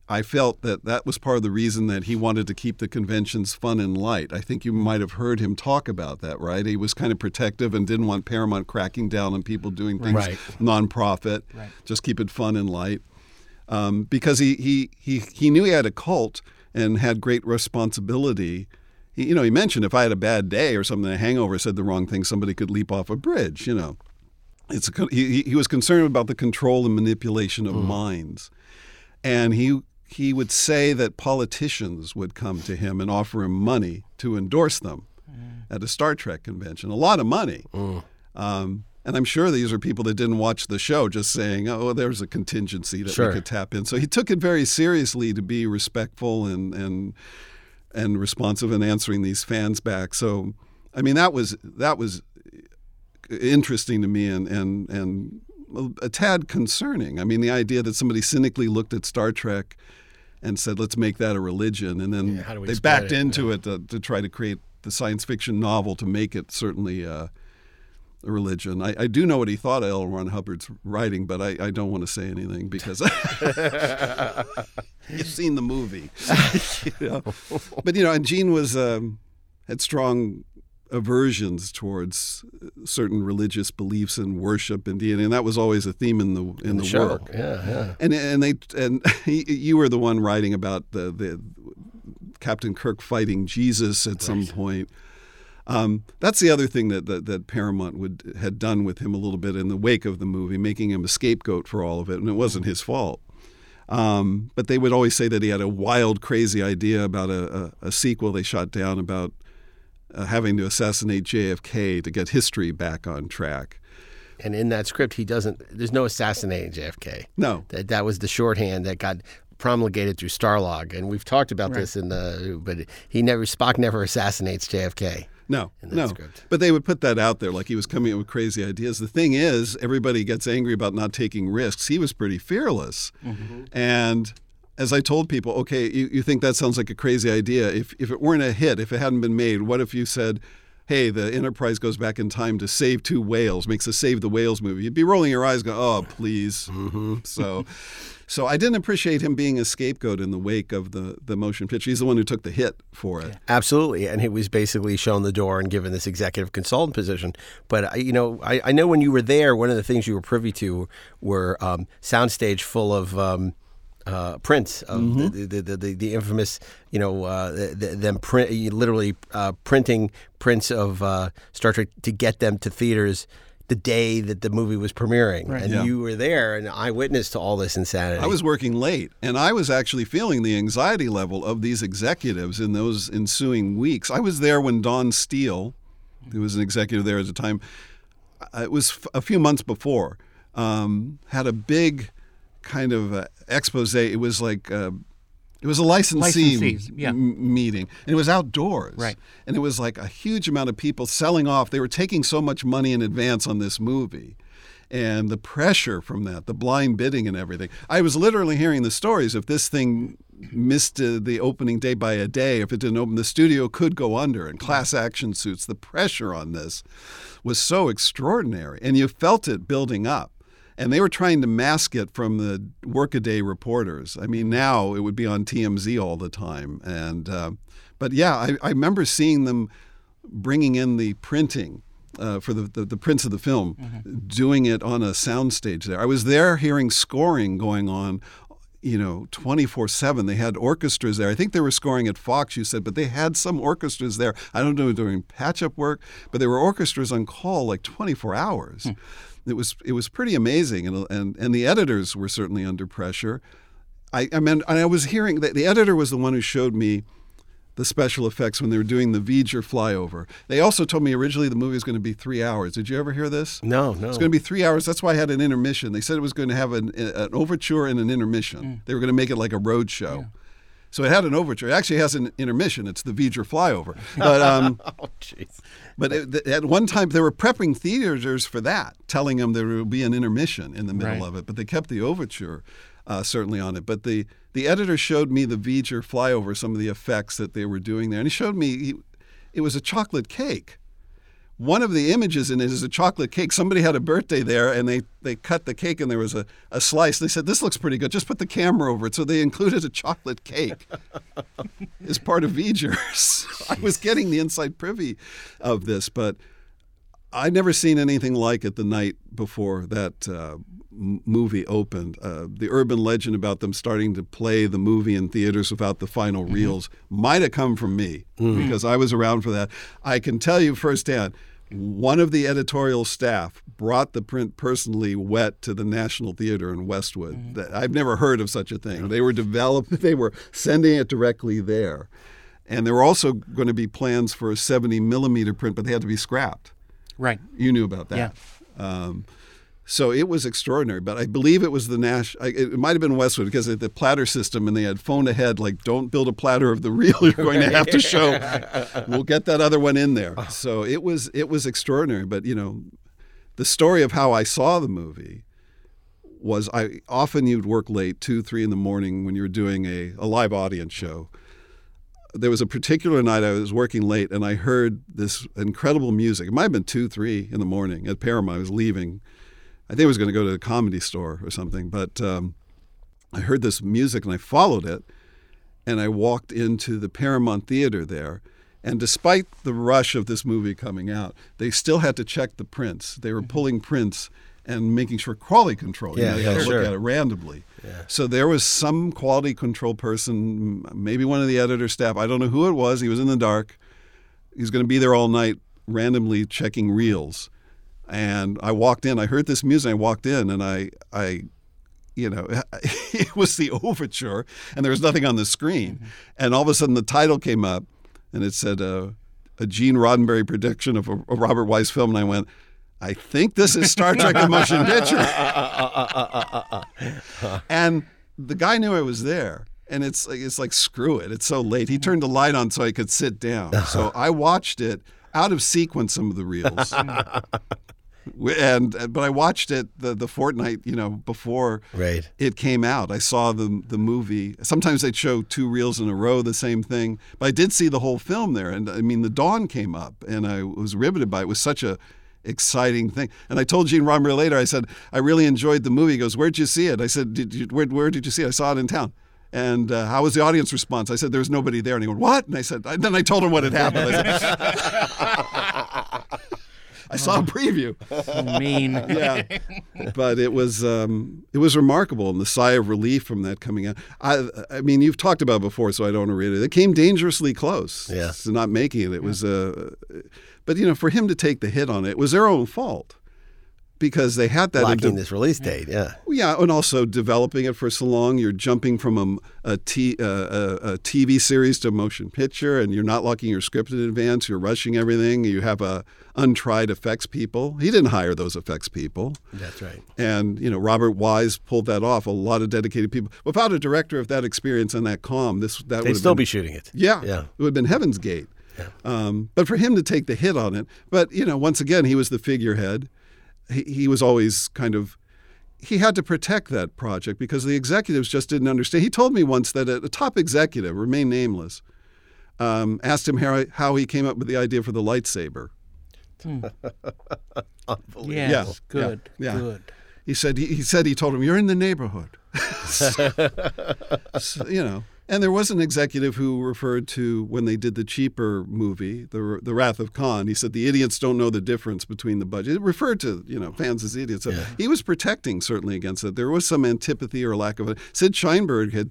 I felt that that was part of the reason that he wanted to keep the conventions fun and light. I think you might have heard him talk about that, right? He was kind of protective and didn't want Paramount cracking down on people doing things right. nonprofit. Right. Just keep it fun and light. Um, because he, he he he knew he had a cult and had great responsibility. He, you know, he mentioned if I had a bad day or something, a hangover, said the wrong thing, somebody could leap off a bridge. You know, it's a, he he was concerned about the control and manipulation of mm. minds, and he he would say that politicians would come to him and offer him money to endorse them mm. at a Star Trek convention, a lot of money. Mm. Um, And I'm sure these are people that didn't watch the show just saying, oh, there's a contingency that sure. we could tap in. So he took it very seriously to be respectful and and and responsive and answering these fans back. So, I mean, that was that was interesting to me and, and, and a tad concerning. I mean, the idea that somebody cynically looked at Star Trek and said, let's make that a religion. And then yeah, they backed it? into yeah. it to, to try to create the science fiction novel to make it certainly uh, religion. I, I do know what he thought of L. Ron Hubbard's writing, but I, I don't want to say anything because you've seen the movie. You know? But, you know, and Gene was um, had strong aversions towards certain religious beliefs and worship and deity, and that was always a theme in the in, in the, the show. work. Yeah, yeah. And and they and he, you were the one writing about the the Captain Kirk fighting Jesus at right. some point. Um, that's the other thing that, that that Paramount would had done with him a little bit in the wake of the movie, making him a scapegoat for all of it, and it wasn't his fault. Um, but they would always say that he had a wild, crazy idea about a, a, a sequel they shot down about uh, having to assassinate J F K to get history back on track. And in that script, he doesn't. There's no assassinating J F K. No, that that was the shorthand that got promulgated through Starlog, and we've talked about right. this in the. But he never Spock never assassinates J F K. No, no. Script. But they would put that out there like he was coming up with crazy ideas. The thing is, everybody gets angry about not taking risks. He was pretty fearless. Mm-hmm. And as I told people, okay, you, you think that sounds like a crazy idea. If if it weren't a hit, if it hadn't been made, what if you said, hey, the Enterprise goes back in time to save two whales, makes a Save the Whales movie. You'd be rolling your eyes going, oh, please. Mm-hmm. So so I didn't appreciate him being a scapegoat in the wake of the, the motion picture. He's the one who took the hit for it. Absolutely. And he was basically shown the door and given this executive consultant position. But, I, you know, I, I know when you were there, one of the things you were privy to were um, soundstage full of um, uh, prints of mm-hmm. the, the, the, the, the infamous, you know, uh, the, the, them print, literally uh, printing prints of uh, Star Trek to get them to theaters the day that the movie was premiering. Right. And yeah. you were there, an eyewitness to all this insanity. I was working late, and I was actually feeling the anxiety level of these executives in those ensuing weeks. I was there when Don Steele, who was an executive there at the time, it was a few months before, um, had a big kind of uh, expose. It was like... Uh, It It was a licensee Licensees, yeah. m- meeting, and it was outdoors. Right. And it was like a huge amount of people selling off. They were taking so much money in advance on this movie. And the pressure from that, the blind bidding and everything. I was literally hearing the stories of this thing missed uh, the opening day by a day. If it didn't open, the studio could go under, and class action suits. The pressure on this was so extraordinary. And you felt it building up. And they were trying to mask it from the workaday reporters. I mean, now it would be on T M Z all the time. And uh, but, yeah, I, I remember seeing them bringing in the printing uh, for the, the, the prints of the film, mm-hmm. doing it on a soundstage there. I was there hearing scoring going on, you know, twenty-four seven. They had orchestras there. I think they were scoring at Fox, you said, but they had some orchestras there. I don't know, doing patch-up work, but there were orchestras on call like twenty-four hours. Mm. It was it was pretty amazing, and and, and the editors were certainly under pressure. I, I mean, I was hearing that the editor was the one who showed me the special effects when they were doing the V'ger flyover. They also told me originally the movie was going to be three hours. Did you ever hear this? No, no. It's going to be three hours. That's why I had an intermission. They said it was going to have an, an overture and an intermission. Mm. They were going to make it like a road show. Yeah. So it had an overture. It actually has an intermission. It's the V'ger flyover. But um, oh, jeez. But it, at one time, they were prepping theaters for that, telling them there would be an intermission in the middle right. of it. But they kept the overture uh, certainly on it. But the, the editor showed me the V'ger flyover, some of the effects that they were doing there. And he showed me he, it was a chocolate cake. One of the images in it is a chocolate cake. Somebody had a birthday there, and they, they cut the cake, and there was a, a slice. They said, this looks pretty good. Just put the camera over it. So they included a chocolate cake as part of V'ger. So I was getting the inside privy of this, but I'd never seen anything like it the night before that uh, movie opened. Uh, the urban legend about them starting to play the movie in theaters without the final mm-hmm. reels might have come from me mm-hmm. because I was around for that. I can tell you firsthand, one of the editorial staff brought the print personally wet to the National Theater in Westwood. Mm-hmm. I've never heard of such a thing. Yeah. They were developing, they were sending it directly there. And there were also going to be plans for a seventy millimeter print, but they had to be scrapped. Right. You knew about that. Yeah. Um, so it was extraordinary, but I believe it was the Nash. I, it might have been Westwood because they had the platter system and they had phone ahead, like, don't build a platter of the reel you're going to have to show. We'll get that other one in there. So it was it was extraordinary. But, you know, the story of how I saw the movie was I often you'd work late, two, three in the morning when you were doing a, a live audience show. There was a particular night I was working late and I heard this incredible music. It might have been two, three in the morning at Paramount. I was leaving. I think I was going to go to the Comedy Store or something, but um, I heard this music and I followed it and I walked into the Paramount Theater there. And despite the rush of this movie coming out, they still had to check the prints. They were pulling prints and making sure quality control. Yeah, you know, they yeah, had to sure. look at it randomly. Yeah. So there was some quality control person, maybe one of the editor staff. I don't know who it was. He was in the dark. He's going to be there all night randomly checking reels. And I walked in. I heard this music. I walked in, and I, I, you know, it was the overture, and there was nothing on the screen. Mm-hmm. And all of a sudden, the title came up, and it said uh, a Gene Roddenberry prediction of a, a Robert Wise film. And I went, I think this is Star Trek: The Motion Picture. And the guy knew I was there. And it's it's like, screw it. It's so late. He turned the light on so I could sit down. So I watched it out of sequence, some of the reels. And but I watched it the, the fortnight, you know, before right. it came out. I saw the the movie. Sometimes they'd show two reels in a row, the same thing. But I did see the whole film there. And, I mean, the dawn came up, and I was riveted by it. It was such a exciting thing. And I told Gene Roddenberry later, I said, I really enjoyed the movie. He goes, where'd you see it? I said, did you, where, where did you see it? I saw it in town. And uh, how was the audience response? I said, there was nobody there. And he went, what? And I said, I, then I told him what had happened. I, said, I saw a preview. So mean. Yeah. But it was um, it was remarkable. And the sigh of relief from that coming out. I, I mean, you've talked about it before, so I don't want to read it. It came dangerously close yeah. to not making it. It yeah. was... Uh, but, you know, for him to take the hit on it, it was their own fault. because they had that locking into, this release date, yeah, yeah, and also developing it for so long. You're jumping from a, a, t, a, a, a T V series to a motion picture, and you're not locking your script in advance. You're rushing everything. You have a untried effects people. He didn't hire those effects people. That's right. And you know, Robert Wise pulled that off. A lot of dedicated people. Without a director of that experience and that calm, this that they'd still been, be shooting it. Yeah, yeah, it would have been Heaven's Gate. Yeah. Um, but for him to take the hit on it, but you know, once again, he was the figurehead. He, he was always kind of, he had to protect that project because the executives just didn't understand. He told me once that a, a top executive, remain nameless, um, asked him how, how he came up with the idea for the lightsaber. Hmm. Unbelievable. Yes, yeah. Good, yeah. Yeah. Good. He said he, he said he told him, "You're in the neighborhood." so, so, you know. And there was an executive who referred to when they did the cheaper movie, the the Wrath of Khan. He said the idiots don't know the difference between the budget. It referred to you know fans as idiots. So yeah. He was protecting certainly against that. There was some antipathy or lack of it. Sid Sheinberg had,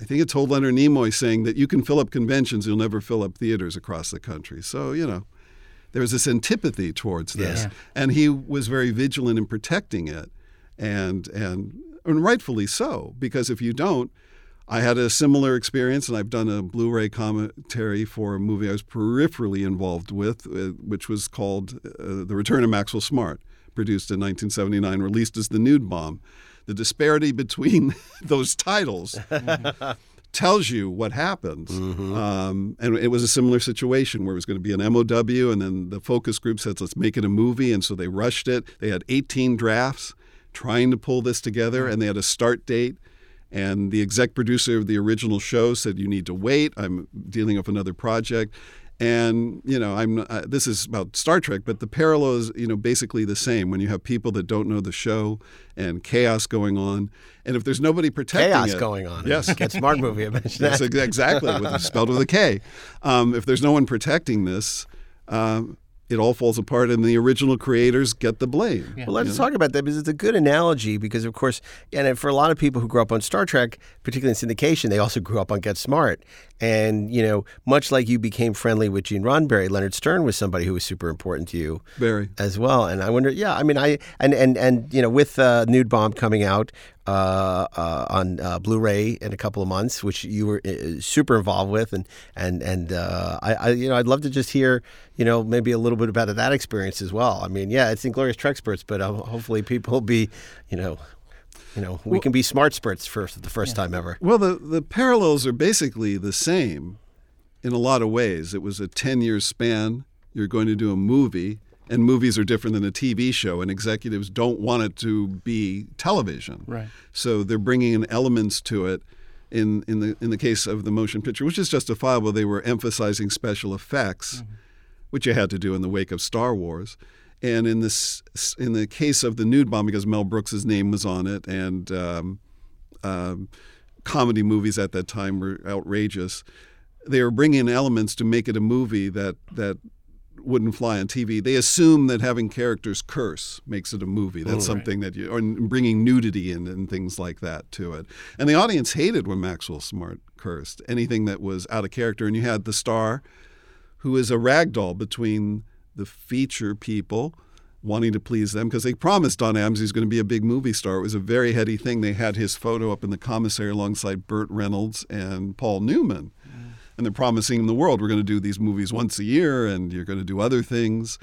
I think, had told Leonard Nimoy saying that you can fill up conventions, you'll never fill up theaters across the country. So you know, there was this antipathy towards this, yeah. and he was very vigilant in protecting it, and and and rightfully so because if you don't. I had a similar experience, and I've done a Blu-ray commentary for a movie I was peripherally involved with, which was called uh, The Return of Maxwell Smart, produced in nineteen seventy-nine, released as The Nude Bomb. The disparity between those titles mm-hmm. tells you what happens. Mm-hmm. Um, and it was a similar situation where it was going to be an M O W, and then the focus group said, let's make it a movie, and so they rushed it. They had eighteen drafts trying to pull this together, and they had a start date. And the exec producer of the original show said, you need to wait. I'm dealing with another project. And, you know, I'm uh, this is about Star Trek, but the parallel is, you know, basically the same when you have people that don't know the show and chaos going on. And if there's nobody protecting chaos it. Chaos going on. Yes. Get Smart movie. I mentioned that. Yes, exactly. With, spelled with a K. Um, if there's no one protecting this, um, it all falls apart, and the original creators get the blame. Yeah. Well, let's you know? talk about that because it's a good analogy because, of course, and for a lot of people who grew up on Star Trek, particularly in syndication, they also grew up on Get Smart. And, you know, much like you became friendly with Gene Roddenberry, Leonard Stern was somebody who was super important to you Very. as well. And I wonder, yeah, I mean, I and, and, and you know, with uh, Nude Bomb coming out, Uh, uh, on uh, Blu-ray in a couple of months, which you were uh, super involved with, and and and uh, I, I, you know, I'd love to just hear, you know, maybe a little bit about that experience as well. I mean, yeah, it's Inglourious Treksperts, but uh, hopefully people will be, you know, you know, we well, can be smart spurts for the first yeah. time ever. Well, the the parallels are basically the same, in a lot of ways. It was a ten-year span. You're going to do a movie. And movies are different than a T V show, and executives don't want it to be television. Right. So they're bringing in elements to it. In in the in the case of the motion picture, which is justifiable, they were emphasizing special effects, mm-hmm. which you had to do in the wake of Star Wars. And in this in the case of the Nude Bomb, because Mel Brooks' name was on it, and um, um, comedy movies at that time were outrageous. They were bringing in elements to make it a movie that that. wouldn't fly on T V. They assume that having characters curse makes it a movie. That's oh, right. something that you, or bringing nudity in and things like that to it. And the audience hated when Maxwell Smart cursed, anything that was out of character. And you had the star, who is a ragdoll between the feature people wanting to please them, because they promised Don Adams he's going to be a big movie star. It was a very heady thing. They had his photo up in the commissary alongside Burt Reynolds and Paul Newman. And they're promising the world, we're going to do these movies once a year, and you're going to do other things.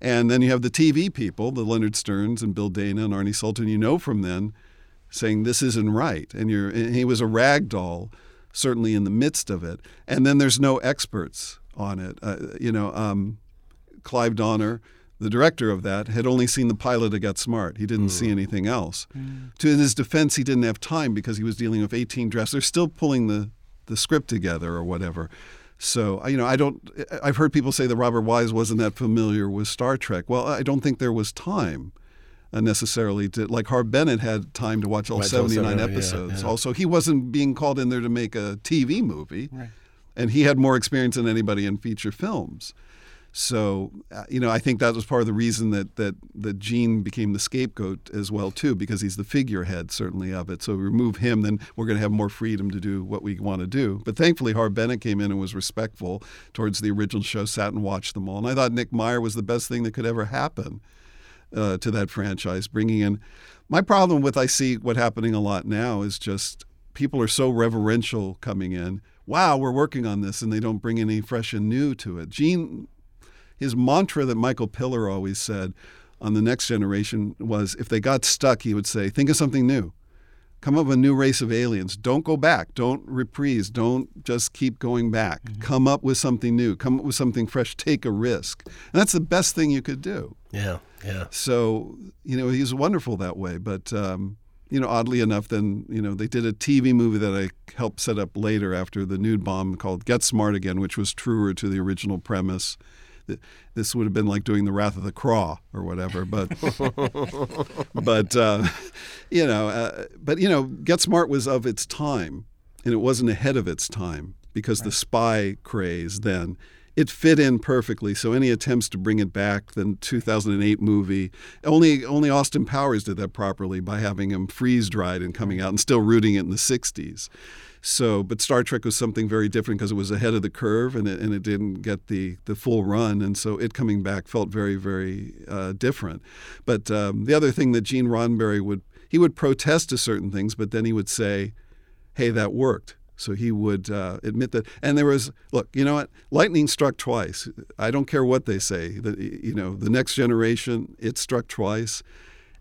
And then you have the T V people, the Leonard Sterns and Bill Dana and Arnie Sultan, you know from then, saying this isn't right. And, you're, and he was a rag doll, certainly in the midst of it. And then there's no experts on it. Uh, you know, um, Clive Donner, the director of that, had only seen the pilot of Get Smart. He didn't mm. see anything else. Mm. To his defense, he didn't have time because he was dealing with eighteen drafts. They're still pulling the... the script together or whatever. So, you know, I don't, I've heard people say that Robert Wise wasn't that familiar with Star Trek. Well, I don't think there was time necessarily to, like Harv Bennett had time to watch all right, seventy-nine episodes. Yeah, yeah. Also, he wasn't being called in there to make a T V movie. Right. And he had more experience than anybody in feature films. So, you know, I think that was part of the reason that, that, that Gene became the scapegoat as well, too, because he's the figurehead, certainly, of it. So remove him, then we're going to have more freedom to do what we want to do. But thankfully, Harv Bennett came in and was respectful towards the original show, sat and watched them all. And I thought Nick Meyer was the best thing that could ever happen uh, to that franchise, bringing in. My problem with I see what happening a lot now is just people are so reverential coming in. Wow, we're working on this, and they don't bring any fresh and new to it. Gene, his mantra that Michael Piller always said on The Next Generation was, if they got stuck, he would say, think of something new. Come up with a new race of aliens. Don't go back. Don't reprise. Don't just keep going back. Mm-hmm. Come up with something new. Come up with something fresh. Take a risk. And that's the best thing you could do. Yeah, yeah. So, you know, he's wonderful that way. But, um, you know, oddly enough, then, you know, they did a T V movie that I helped set up later after the nude bomb called Get Smart Again, which was truer to the original premise. This would have been like doing The Wrath of the Craw or whatever, but but uh, you know, uh, but you know, Get Smart was of its time, and it wasn't ahead of its time because right. The spy craze then it fit in perfectly. So any attempts to bring it back, the two thousand eight movie, only only Austin Powers did that properly by having him freeze dried and coming out and still rooting it in the sixties. So, but Star Trek was something very different because it was ahead of the curve and it, and it didn't get the, the full run. And so it coming back felt very, very uh, different. But um, the other thing that Gene Roddenberry would, he would protest to certain things, but then he would say, hey, that worked. So he would uh, admit that. And there was, look, you know what? Lightning struck twice. I don't care what they say. The, you know, The Next Generation, it struck twice.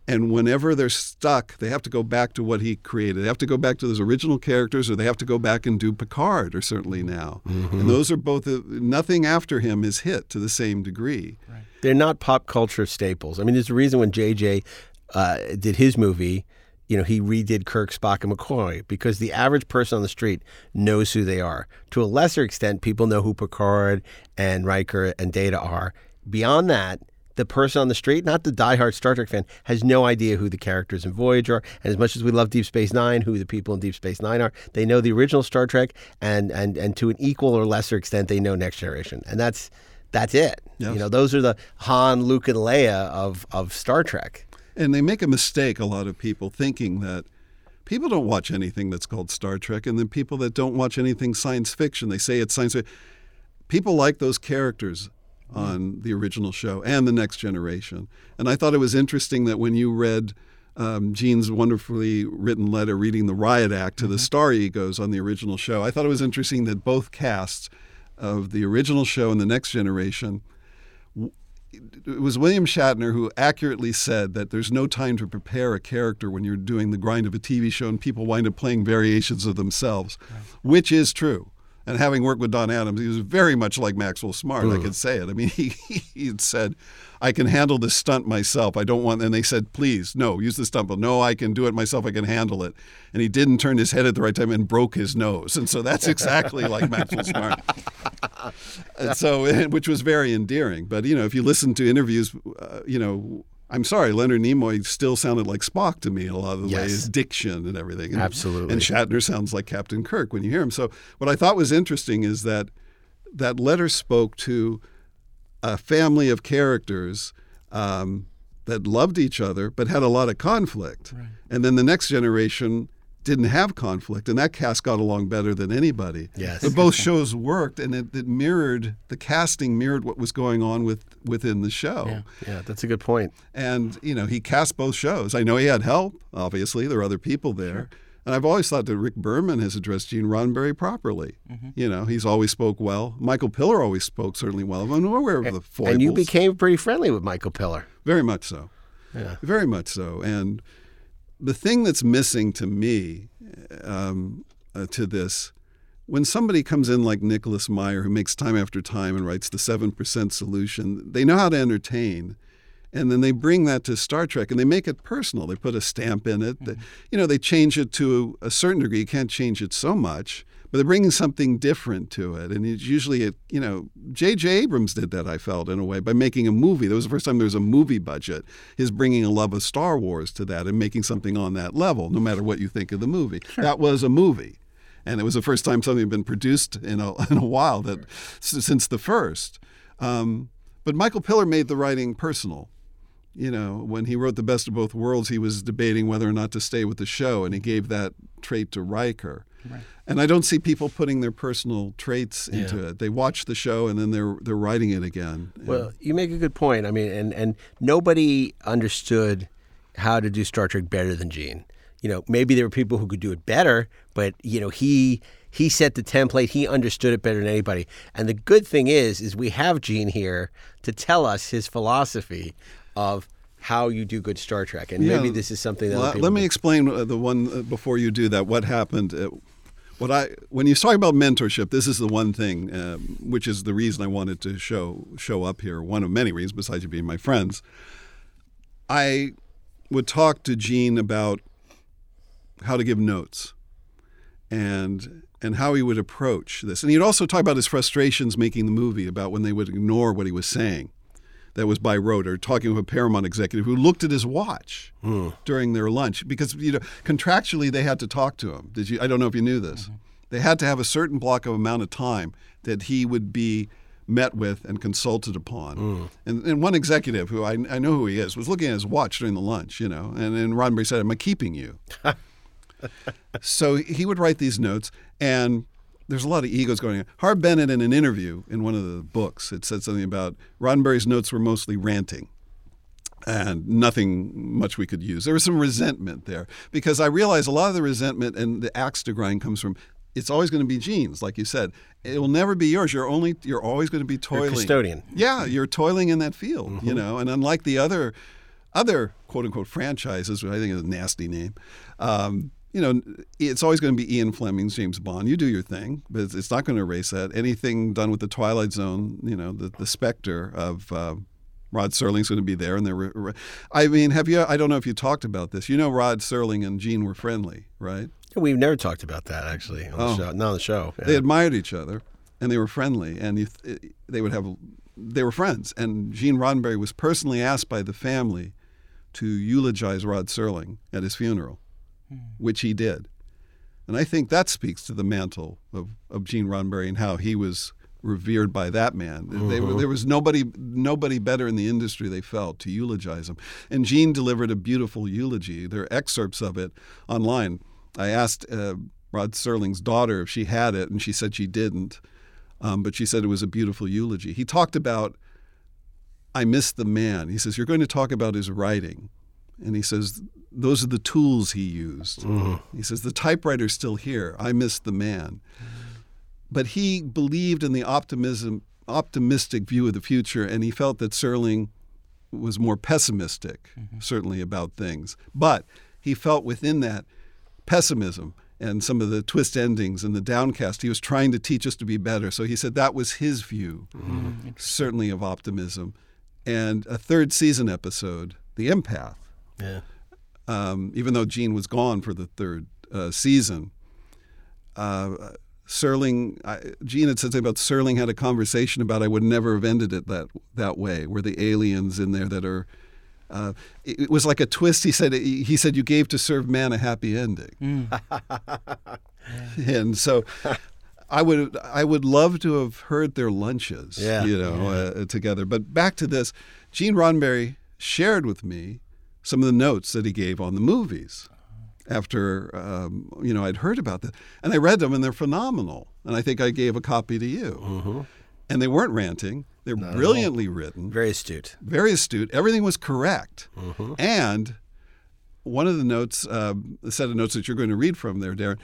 And whenever they're stuck, they have to go back to what he created. They have to go back to those original characters, or they have to go back and do Picard, or certainly now. Mm-hmm. And those are both, uh, nothing after him is hit to the same degree. Right. They're not pop culture staples. I mean, there's a reason when J J uh, did his movie, you know, he redid Kirk, Spock, and McCoy, because the average person on the street knows who they are. To a lesser extent, people know who Picard and Riker and Data are. Beyond that, the person on the street, not the diehard Star Trek fan, has no idea who the characters in Voyager are. And as much as we love Deep Space Nine, who the people in Deep Space Nine are, they know the original Star Trek, and and and to an equal or lesser extent, they know Next Generation. And that's that's it. Yes. You know, those are the Han, Luke, and Leia of of Star Trek. And they make a mistake, a lot of people, thinking that people don't watch anything that's called Star Trek, and then people that don't watch anything science fiction, they say it's science fiction. People like those characters on the original show and The Next Generation. And I thought it was interesting that when you read um, Gene's wonderfully written letter reading the Riot Act to the Star Egos on the original show, I thought it was interesting that both casts of the original show and The Next Generation, it was William Shatner who accurately said that there's no time to prepare a character when you're doing the grind of a T V show and people wind up playing variations of themselves, right. Which is true. And having worked with Don Adams, he was very much like Maxwell Smart. Mm. I could say it. I mean, he he had said, I can handle this stunt myself. I don't want, and they said, please, no, use the stunt. But no, I can do it myself. I can handle it. And he didn't turn his head at the right time and broke his nose. And so that's exactly like Maxwell Smart. And so, which was very endearing. But, you know, if you listen to interviews, uh, you know, I'm sorry, Leonard Nimoy still sounded like Spock to me in a lot of the yes. ways, his diction and everything. And, absolutely. And Shatner sounds like Captain Kirk when you hear him. So what I thought was interesting is that that letter spoke to a family of characters um, that loved each other but had a lot of conflict. Right. And then The Next Generation didn't have conflict, and that cast got along better than anybody. Yes. But both shows worked, and it, it mirrored, the casting mirrored what was going on with within the show. Yeah. yeah, that's a good point. And, you know, he cast both shows. I know he had help, obviously. There were other people there. Sure. And I've always thought that Rick Berman has addressed Gene Roddenberry properly. Mm-hmm. You know, he's always spoke well. Michael Piller always spoke certainly well. I'm aware of the foibles. And you became pretty friendly with Michael Piller. Very much so. Yeah. Very much so. And the thing that's missing to me, um, uh, to this, when somebody comes in like Nicholas Meyer, who makes time after time and writes The seven percent Solution, they know how to entertain, and then they bring that to Star Trek, and they make it personal. They put a stamp in it. Mm-hmm. They, you know, they change it to a certain degree. You can't change it so much, but they're bringing something different to it. And it's usually, a, you know, J J. Abrams did that, I felt, in a way, by making a movie. That was the first time there was a movie budget, his bringing a love of Star Wars to that and making something on that level, no matter what you think of the movie. Sure. That was a movie. And it was the first time something had been produced in a, in a while, that sure. since the first. Um, but Michael Piller made the writing personal. You know, when he wrote The Best of Both Worlds, he was debating whether or not to stay with the show, and he gave that trait to Riker. Right. And I don't see people putting their personal traits into yeah. it. They watch the show and then they're they're writing it again. Well, you make a good point. I mean, and, and nobody understood how to do Star Trek better than Gene. You know, maybe there were people who could do it better, but, you know, he he set the template. He understood it better than anybody. And the good thing is, is we have Gene here to tell us his philosophy of how you do good Star Trek. And yeah, maybe this is something that well, let me do. explain the one before you do that. What happened? Uh, what I when you talk about mentorship, this is the one thing, uh, which is the reason I wanted to show show up here. One of many reasons, besides you being my friends. I would talk to Gene about how to give notes, and and how he would approach this. And he'd also talk about his frustrations making the movie, about when they would ignore what he was saying. That was by rote, or talking with a Paramount executive who looked at his watch mm. during their lunch, because you know contractually they had to talk to him. Did you? I don't know if you knew this. Mm-hmm. They had to have a certain block of amount of time that he would be met with and consulted upon. Mm. And, and one executive who I, I know who he is was looking at his watch during the lunch, you know, and then Roddenberry said, "Am I keeping you?" So he would write these notes, and there's a lot of egos going on. Harv Bennett, in an interview in one of the books, it said something about Roddenberry's notes were mostly ranting and nothing much we could use. There was some resentment there, because I realize a lot of the resentment and the axe to grind comes from, it's always going to be Gene's, like you said. It will never be yours. You're only you're always going to be toiling. You're a custodian. Yeah, you're toiling in that field, mm-hmm. you know, and unlike the other, other quote-unquote franchises, which I think is a nasty name, um, you know, it's always going to be Ian Fleming's James Bond. You do your thing, but it's not going to erase that. Anything done with the Twilight Zone, you know, the, the specter of uh, Rod Serling's going to be there. And there were, I mean, have you? I don't know if you talked about this. You know, Rod Serling and Gene were friendly, right? We've never talked about that actually. On oh. the show. Not on the show. Yeah. They admired each other, and they were friendly, and you th- they would have. They were friends, and Gene Roddenberry was personally asked by the family to eulogize Rod Serling at his funeral, which he did. And I think that speaks to the mantle of, of Gene Roddenberry and how he was revered by that man. Mm-hmm. They, there was nobody nobody better in the industry, they felt, to eulogize him. And Gene delivered a beautiful eulogy. There are excerpts of it online. I asked uh, Rod Serling's daughter if she had it, and she said she didn't. Um, but she said it was a beautiful eulogy. He talked about, I miss the man. He says, you're going to talk about his writing. And he says, those are the tools he used. Mm. He says, the typewriter's still here. I miss the man. But he believed in the optimism, optimistic view of the future, and he felt that Serling was more pessimistic, mm-hmm. certainly, about things. But he felt within that pessimism and some of the twist endings and the downcast, he was trying to teach us to be better. So he said that was his view, mm-hmm. certainly, of optimism. And a third season episode, The Empath, yeah. Um, even though Gene was gone for the third uh, season, uh, Serling, I, Gene had said something about Serling had a conversation about I would never have ended it that that way, where the aliens in there that are, uh, it, it was like a twist. He said, he said, you gave to serve man a happy ending. Mm. And so I would, I would love to have heard their lunches, yeah. you know, yeah. uh, together. But back to this, Gene Roddenberry shared with me some of the notes that he gave on the movies after, um, you know, I'd heard about this. And I read them, and they're phenomenal. And I think I gave a copy to you. Mm-hmm. And they weren't ranting. They're Not brilliantly written. Very astute. Very astute. Everything was correct. Mm-hmm. And one of the notes, uh, the set of notes that you're going to read from there, Darren,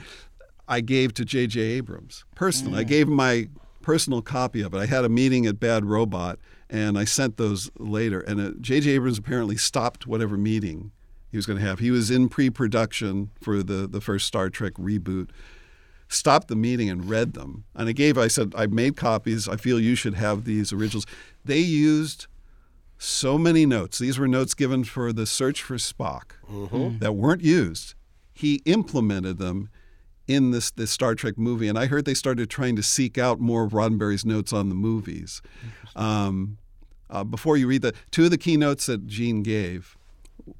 I gave to J J Abrams personally. Mm. I gave him my personal copy of it. I had a meeting at Bad Robot, and I sent those later. And J J Abrams apparently stopped whatever meeting he was going to have. He was in pre-production for the, the first Star Trek reboot, stopped the meeting and read them. And I gave, I said, I made copies. I feel you should have these originals. They used so many notes. These were notes given for the Search for Spock mm-hmm. that weren't used. He implemented them in this, this Star Trek movie. And I heard they started trying to seek out more of Roddenberry's notes on the movies. Um, Uh, before you read the two of the keynotes that Gene gave,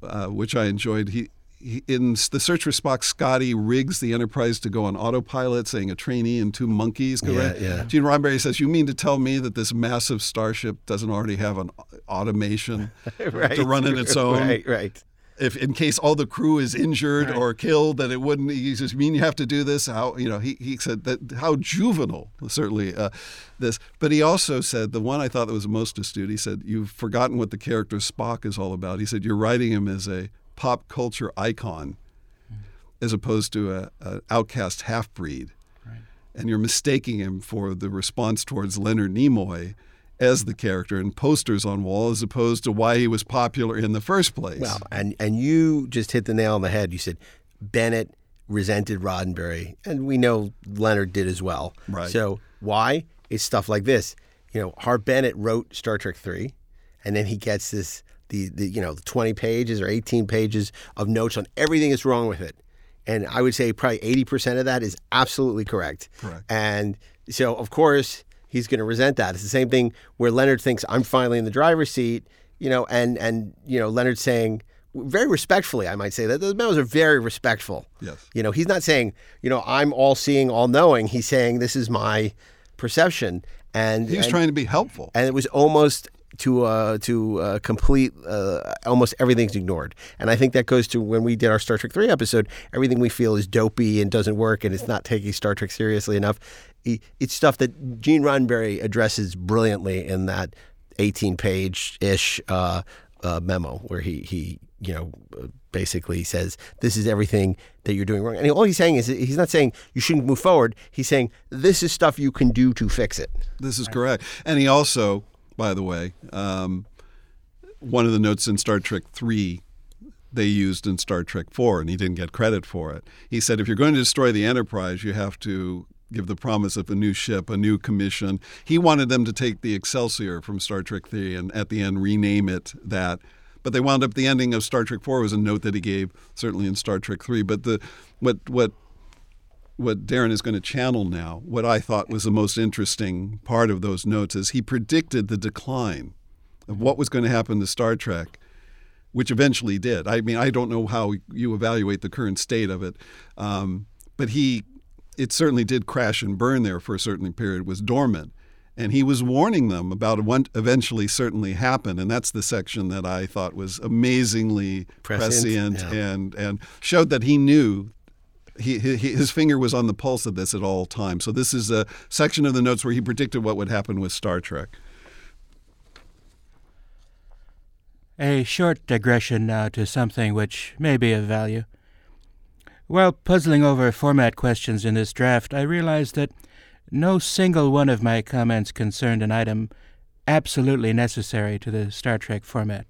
uh, which I enjoyed, he, he in The Search for Spock, Scotty rigs the Enterprise to go on autopilot, saying a trainee and two monkeys. Go yeah, right? yeah. Gene Roddenberry says, "You mean to tell me that this massive starship doesn't already have an automation right, to run in its own?" Right, right. if in case all the crew is injured right. or killed, that it wouldn't. He says, "Mean you have to do this?" How you know? He he said that how juvenile certainly uh, this. But he also said the one I thought that was most astute. He said, "You've forgotten what the character Spock is all about." He said, "You're writing him as a pop culture icon, as opposed to a, a outcast half breed, right. and you're mistaking him for the response towards Leonard Nimoy." As the character and posters on wall, as opposed to why he was popular in the first place. Well, and and you just hit the nail on the head. You said Bennett resented Roddenberry, and we know Leonard did as well. Right. So why? It's stuff like this. You know, Hart Bennett wrote Star Trek three, and then he gets this the, the you know the twenty pages or eighteen pages of notes on everything that's wrong with it, and I would say probably eighty percent of that is absolutely correct. Correct. And so of course. He's going to resent that. It's the same thing where Leonard thinks, I'm finally in the driver's seat, you know, and, and you know, Leonard's saying, very respectfully, I might say that, those memos are very respectful. Yes. You know, he's not saying, you know, I'm all-seeing, all-knowing. He's saying, this is my perception. And he was and, trying to be helpful. And it was almost to uh, to uh, complete, uh, almost everything's ignored. And I think that goes to when we did our Star Trek three episode, everything we feel is dopey and doesn't work and it's not taking Star Trek seriously enough. It's stuff that Gene Roddenberry addresses brilliantly in that eighteen-page-ish uh, uh, memo where he, he, you know, basically says, this is everything that you're doing wrong. And all he's saying is, he's not saying you shouldn't move forward. He's saying, this is stuff you can do to fix it. This is correct. And he also, by the way, um, one of the notes in Star Trek three they used in Star Trek four, and he didn't get credit for it. He said, if you're going to destroy the Enterprise, you have to give the promise of a new ship, a new commission. He wanted them to take the Excelsior from Star Trek three and at the end rename it that. But they wound up, the ending of Star Trek four was a note that he gave, certainly in Star Trek three. But the what what what Darren is going to channel now, what I thought was the most interesting part of those notes is he predicted the decline of what was going to happen to Star Trek, which eventually did. I mean, I don't know how you evaluate the current state of it, um, but he... it certainly did crash and burn there for a certain period, was dormant. And he was warning them about what eventually certainly happened. And that's the section that I thought was amazingly prescient, prescient yeah. and, and showed that he knew he, he, his finger was on the pulse of this at all times. So this is a section of the notes where he predicted what would happen with Star Trek. A short digression now to something which may be of value. While puzzling over format questions in this draft, I realized that no single one of my comments concerned an item absolutely necessary to the Star Trek format.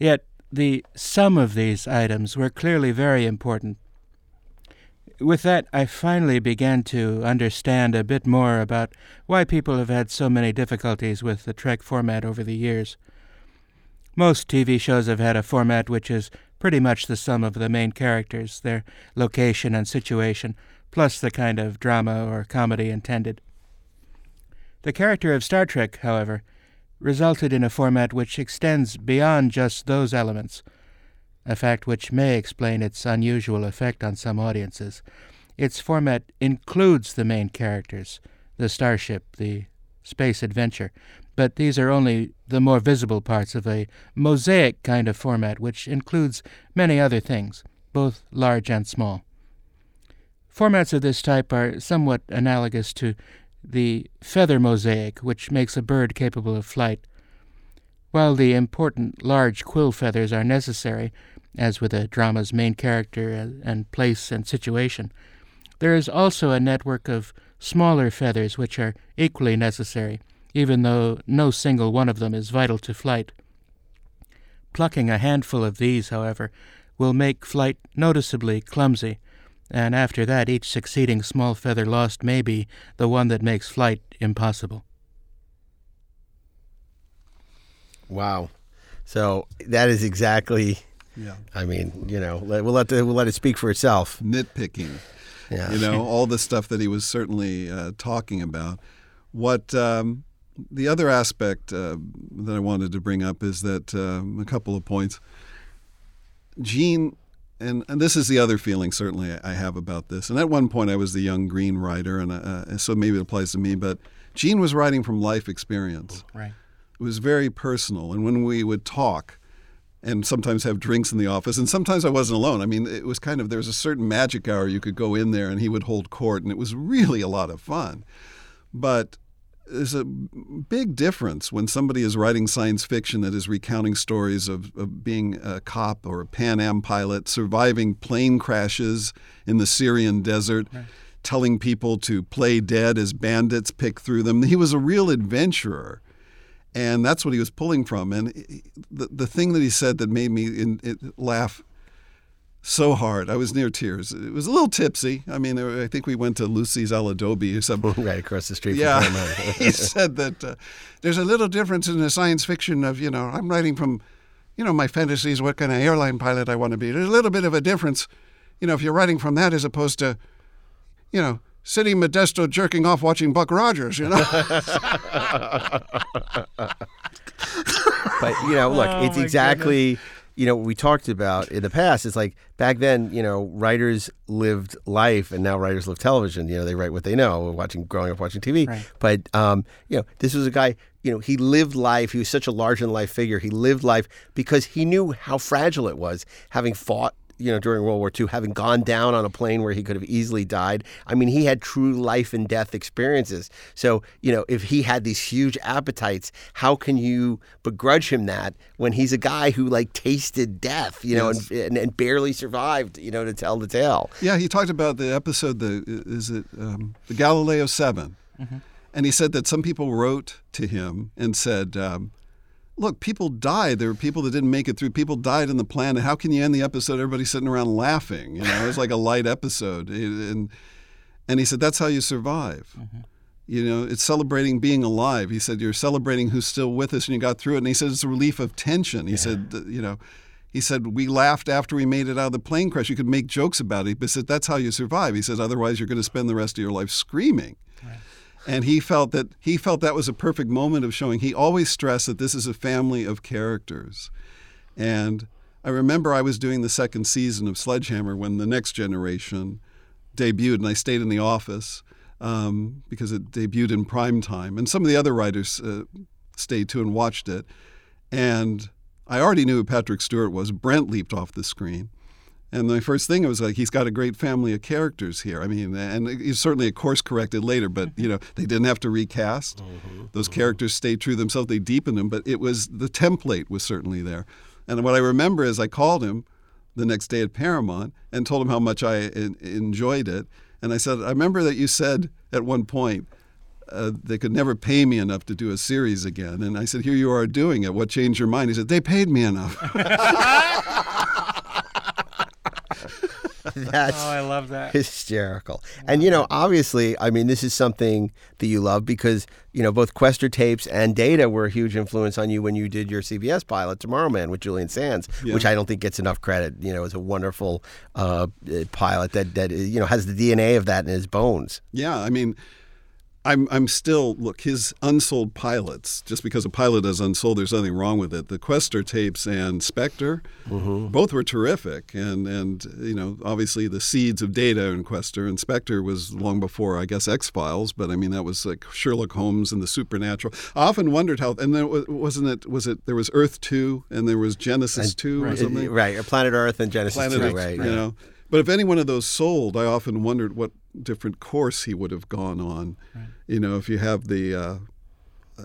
Yet the sum of these items were clearly very important. With that, I finally began to understand a bit more about why people have had so many difficulties with the Trek format over the years. Most T V shows have had a format which is pretty much the sum of the main characters, their location and situation, plus the kind of drama or comedy intended. The character of Star Trek, however, resulted in a format which extends beyond just those elements, a fact which may explain its unusual effect on some audiences. Its format includes the main characters, the starship, the space adventure, but these are only the more visible parts of a mosaic kind of format which includes many other things, both large and small. Formats of this type are somewhat analogous to the feather mosaic, which makes a bird capable of flight. While the important large quill feathers are necessary, as with a drama's main character and place and situation, there is also a network of smaller feathers which are equally necessary, even though no single one of them is vital to flight. Plucking a handful of these, however, will make flight noticeably clumsy, and after that each succeeding small feather lost may be the one that makes flight impossible. Wow. So that is exactly, yeah. I mean, you know, we'll let, the, we'll let it speak for itself. Nitpicking. Yeah. You know, all the stuff that he was certainly uh, talking about. What... Um, The other aspect uh, that I wanted to bring up is that um, a couple of points. Gene, and, and this is the other feeling certainly I have about this, and at one point I was the young green writer, and uh, so maybe it applies to me, but Gene was writing from life experience. Right. It was very personal, and when we would talk, and sometimes have drinks in the office. And sometimes I wasn't alone. I mean, it was kind of, there was a certain magic hour you could go in there and he would hold court, and it was really a lot of fun. But there's a big difference when somebody is writing science fiction that is recounting stories of, of being a cop or a Pan Am pilot, surviving plane crashes in the Syrian desert, right, telling people to play dead as bandits pick through them. He was a real adventurer. And that's what he was pulling from. And the the thing that he said that made me in, it, laugh so hard, I was near tears. It was a little tipsy. I mean, I think we went to Lucy's Al Adobe or something. Right across the street from yeah. He said that uh, there's a little difference in the science fiction of, you know, I'm writing from, you know, my fantasies, what kind of airline pilot I want to be. There's a little bit of a difference, you know, if you're writing from that as opposed to, you know, Sidney Modesto jerking off watching Buck Rogers, you know? But, you know, look, oh, it's exactly, goodness. You know, we talked about in the past. It's like back then, you know, writers lived life and now writers live television. You know, they write what they know, watching, growing up watching T V. Right. But, um, you know, this was a guy, you know, he lived life. He was such a larger-than-life figure. He lived life because he knew how fragile it was, having fought, you know, during World War Two, having gone down on a plane where he could have easily died. I mean, he had true life and death experiences. So, you know, if he had these huge appetites, how can you begrudge him that when he's a guy who, like, tasted death, you know, yes. and, and and barely survived, you know, to tell the tale? Yeah, he talked about the episode, the is it um, the Galileo Seven, mm-hmm. and he said that some people wrote to him and said, Um, look, people died. There were people that didn't make it through. People died on the planet. How can you end the episode? Everybody's sitting around laughing. You know, it was like a light episode. And and he said, that's how you survive. Mm-hmm. You know, it's celebrating being alive. He said, you're celebrating who's still with us and you got through it. And he said, it's a relief of tension. He yeah. said, you know, he said, we laughed after we made it out of the plane crash. You could make jokes about it, but he said, that's how you survive. He said, otherwise you're going to spend the rest of your life screaming. Right. And he felt that he felt that was a perfect moment of showing. He always stressed that this is a family of characters. And I remember I was doing the second season of Sledgehammer when The Next Generation debuted, and I stayed in the office um, because it debuted in prime time. And some of the other writers uh, stayed too and watched it. And I already knew who Patrick Stewart was. Brent leaped off the screen. And the first thing, it was like, he's got a great family of characters here. I mean, and he's certainly, of course, corrected later, but, you know, they didn't have to recast. Mm-hmm. Those mm-hmm. characters stayed true to themselves. They deepened them, but it was, the template was certainly there. And what I remember is I called him the next day at Paramount and told him how much I in, enjoyed it. And I said, I remember that you said at one point, uh, they could never pay me enough to do a series again. And I said, here you are doing it. What changed your mind? He said, they paid me enough. That's oh, I love that. Hysterical. Wow. And, you know, obviously, I mean, this is something that you love because, you know, both Quester tapes and Data were a huge influence on you when you did your C B S pilot, Tomorrow Man, with Julian Sands, yeah. which I don't think gets enough credit. You know, it's a wonderful uh, pilot that, that, you know, has the D N A of that in his bones. Yeah, I mean, I'm I'm still, look, his unsold pilots, just because a pilot is unsold, there's nothing wrong with it. The Quester tapes and Spectre, mm-hmm. both were terrific. And, and, you know, obviously the seeds of Data and Quester, and Spectre was long before, I guess, X-Files. But, I mean, that was like Sherlock Holmes and the supernatural. I often wondered how, and then wasn't it, was it, there was Earth two and there was Genesis two right, or something? Right, or Planet Earth and Genesis two, right. You know. But if any one of those sold, I often wondered what different course he would have gone on. Right. You know, if you have the, uh,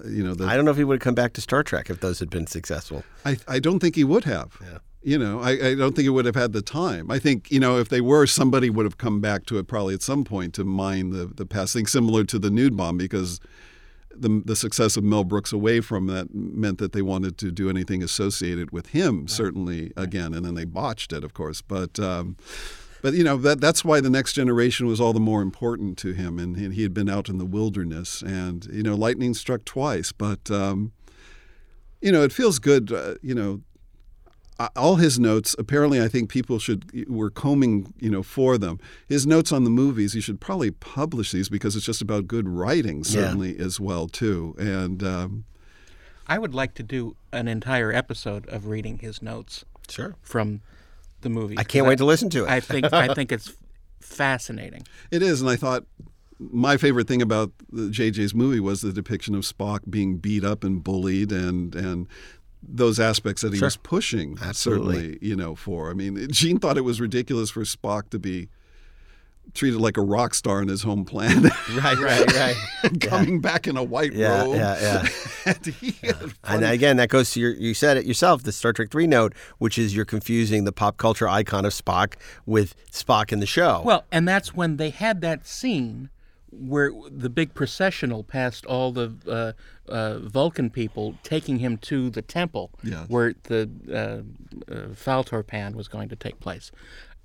you know, the, I don't know if he would have come back to Star Trek if those had been successful. I, I don't think he would have. Yeah. You know, I, I don't think he would have had the time. I think, you know, if they were, somebody would have come back to it probably at some point to mine the, the past thing, similar to the Nude Bomb, because the the success of Mel Brooks away from that meant that they wanted to do anything associated with him, right. certainly, right. again. And then they botched it, of course. But... Um, But, you know, that that's why The Next Generation was all the more important to him. And, and he had been out in the wilderness. And, you know, lightning struck twice. But, um, you know, it feels good. Uh, you know, all his notes, apparently I think people should were combing, you know, for them. His notes on the movies, you should probably publish these because it's just about good writing, certainly, yeah. as well, too. And um, I would like to do an entire episode of reading his notes. Sure. From... the movie. I can't wait I, to listen to it. I think I think it's fascinating. It is, and I thought my favorite thing about J J's movie was the depiction of Spock being beat up and bullied, and and those aspects that he sure. was pushing, Absolutely. certainly, you know, for. I mean, Gene thought it was ridiculous for Spock to be treated like a rock star in his home planet. Right, right, right. Coming yeah. back in a white yeah, robe. Yeah, yeah, and he yeah. And again, that goes to your, you said it yourself, the Star Trek three note, which is you're confusing the pop culture icon of Spock with Spock in the show. Well, and that's when they had that scene where the big processional passed all the uh, uh, Vulcan people taking him to the temple yes. where the uh, uh, Faltor Pan was going to take place.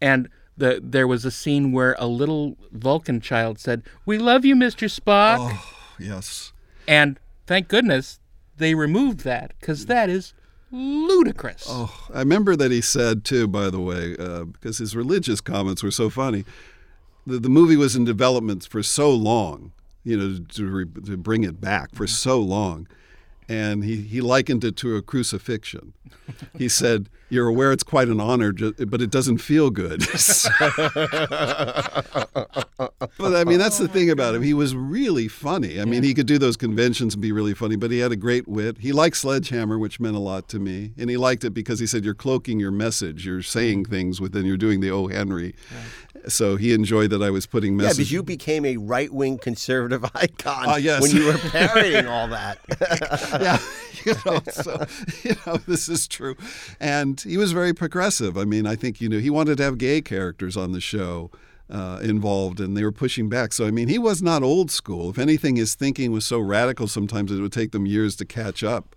And the, there was a scene where a little Vulcan child said, "We love you, Mister Spock." Oh, yes. And thank goodness they removed that, because that is ludicrous. Oh, I remember that he said, too, by the way, uh, because his religious comments were so funny, the, the movie was in development for so long, you know, to, re, to bring it back for so long. And he, he likened it to a crucifixion. He said, "You're aware it's quite an honor, but it doesn't feel good." But, I mean, that's the thing about him. He was really funny. I mean, yeah. he could do those conventions and be really funny, but he had a great wit. He liked Sledgehammer, which meant a lot to me. And he liked it because he said, you're cloaking your message. You're saying things within, you're doing the O. Henry. Right. So he enjoyed that I was putting messages. Yeah, but you became a right-wing conservative icon uh, yes. when you were parodying all that. Yeah, you know, so, you know, this is true. And he was very progressive. I mean, I think, you know, he wanted to have gay characters on the show uh, involved, and they were pushing back. So, I mean, he was not old school. If anything, his thinking was so radical sometimes it would take them years to catch up,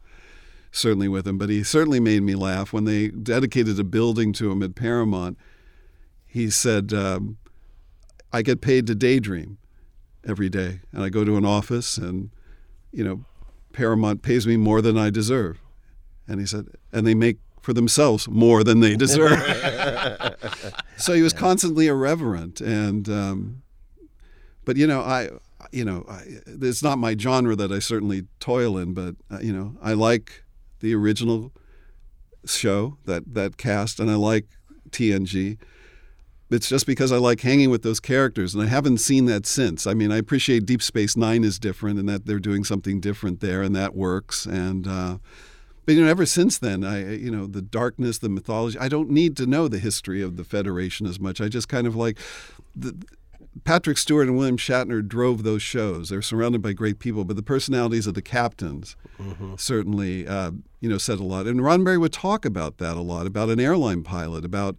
certainly with him. But he certainly made me laugh. When they dedicated a building to him at Paramount, he said, um, I get paid to daydream every day. And I go to an office and, you know, Paramount pays me more than I deserve. And he said, and they make for themselves more than they deserve. So he was yeah. constantly irreverent. And, um, but, you know, I, you know, I, it's not my genre that I certainly toil in, but, uh, you know, I like the original show, that, that cast, and I like T N G. It's just because I like hanging with those characters, and I haven't seen that since. I mean, I appreciate Deep Space Nine is different, and that they're doing something different there, and that works. And uh, but you know, ever since then, I you know the darkness, the mythology. I don't need to know the history of the Federation as much. I just kind of like the, Patrick Stewart and William Shatner drove those shows. They're surrounded by great people, but the personalities of the captains mm-hmm. certainly uh, you know said a lot. And Roddenberry would talk about that a lot, about an airline pilot, about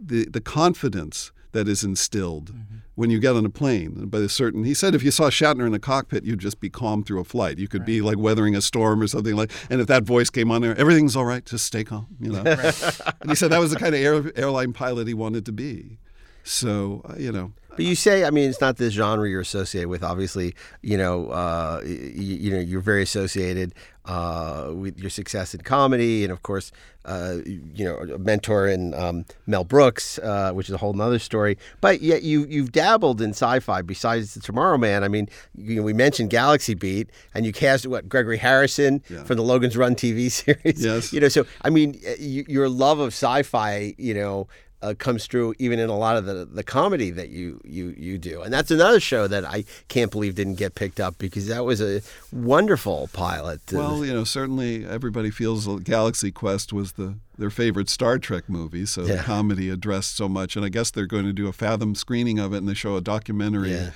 the the confidence that is instilled mm-hmm. when you get on a plane by a certain, he said if you saw Shatner in a cockpit, you'd just be calm through a flight. You could right. be like weathering a storm or something like, and if that voice came on there, everything's all right, just stay calm, you know. Right. And he said that was the kind of air, airline pilot he wanted to be. So, uh, you know. But you say, I mean, it's not this genre you're associated with. Obviously, you know, uh, you, you know, you're very associated uh, with your success in comedy, and of course, uh, you know, a mentor in um, Mel Brooks, uh, which is a whole other story. But yet, you you've dabbled in sci-fi besides The Tomorrow Man. I mean, you know, we mentioned Galaxy Beat, and you cast what Gregory Harrison yeah. from the Logan's Run T V series. Yes, you know. So, I mean, you, your love of sci-fi, you know. Uh, comes through even in a lot of the, the comedy that you, you you do. And that's another show that I can't believe didn't get picked up, because that was a wonderful pilot. Well, you know, certainly everybody feels Galaxy Quest was the their favorite Star Trek movie, so yeah. the comedy addressed so much. And I guess they're going to do a Fathom screening of it, and they show a documentary yeah.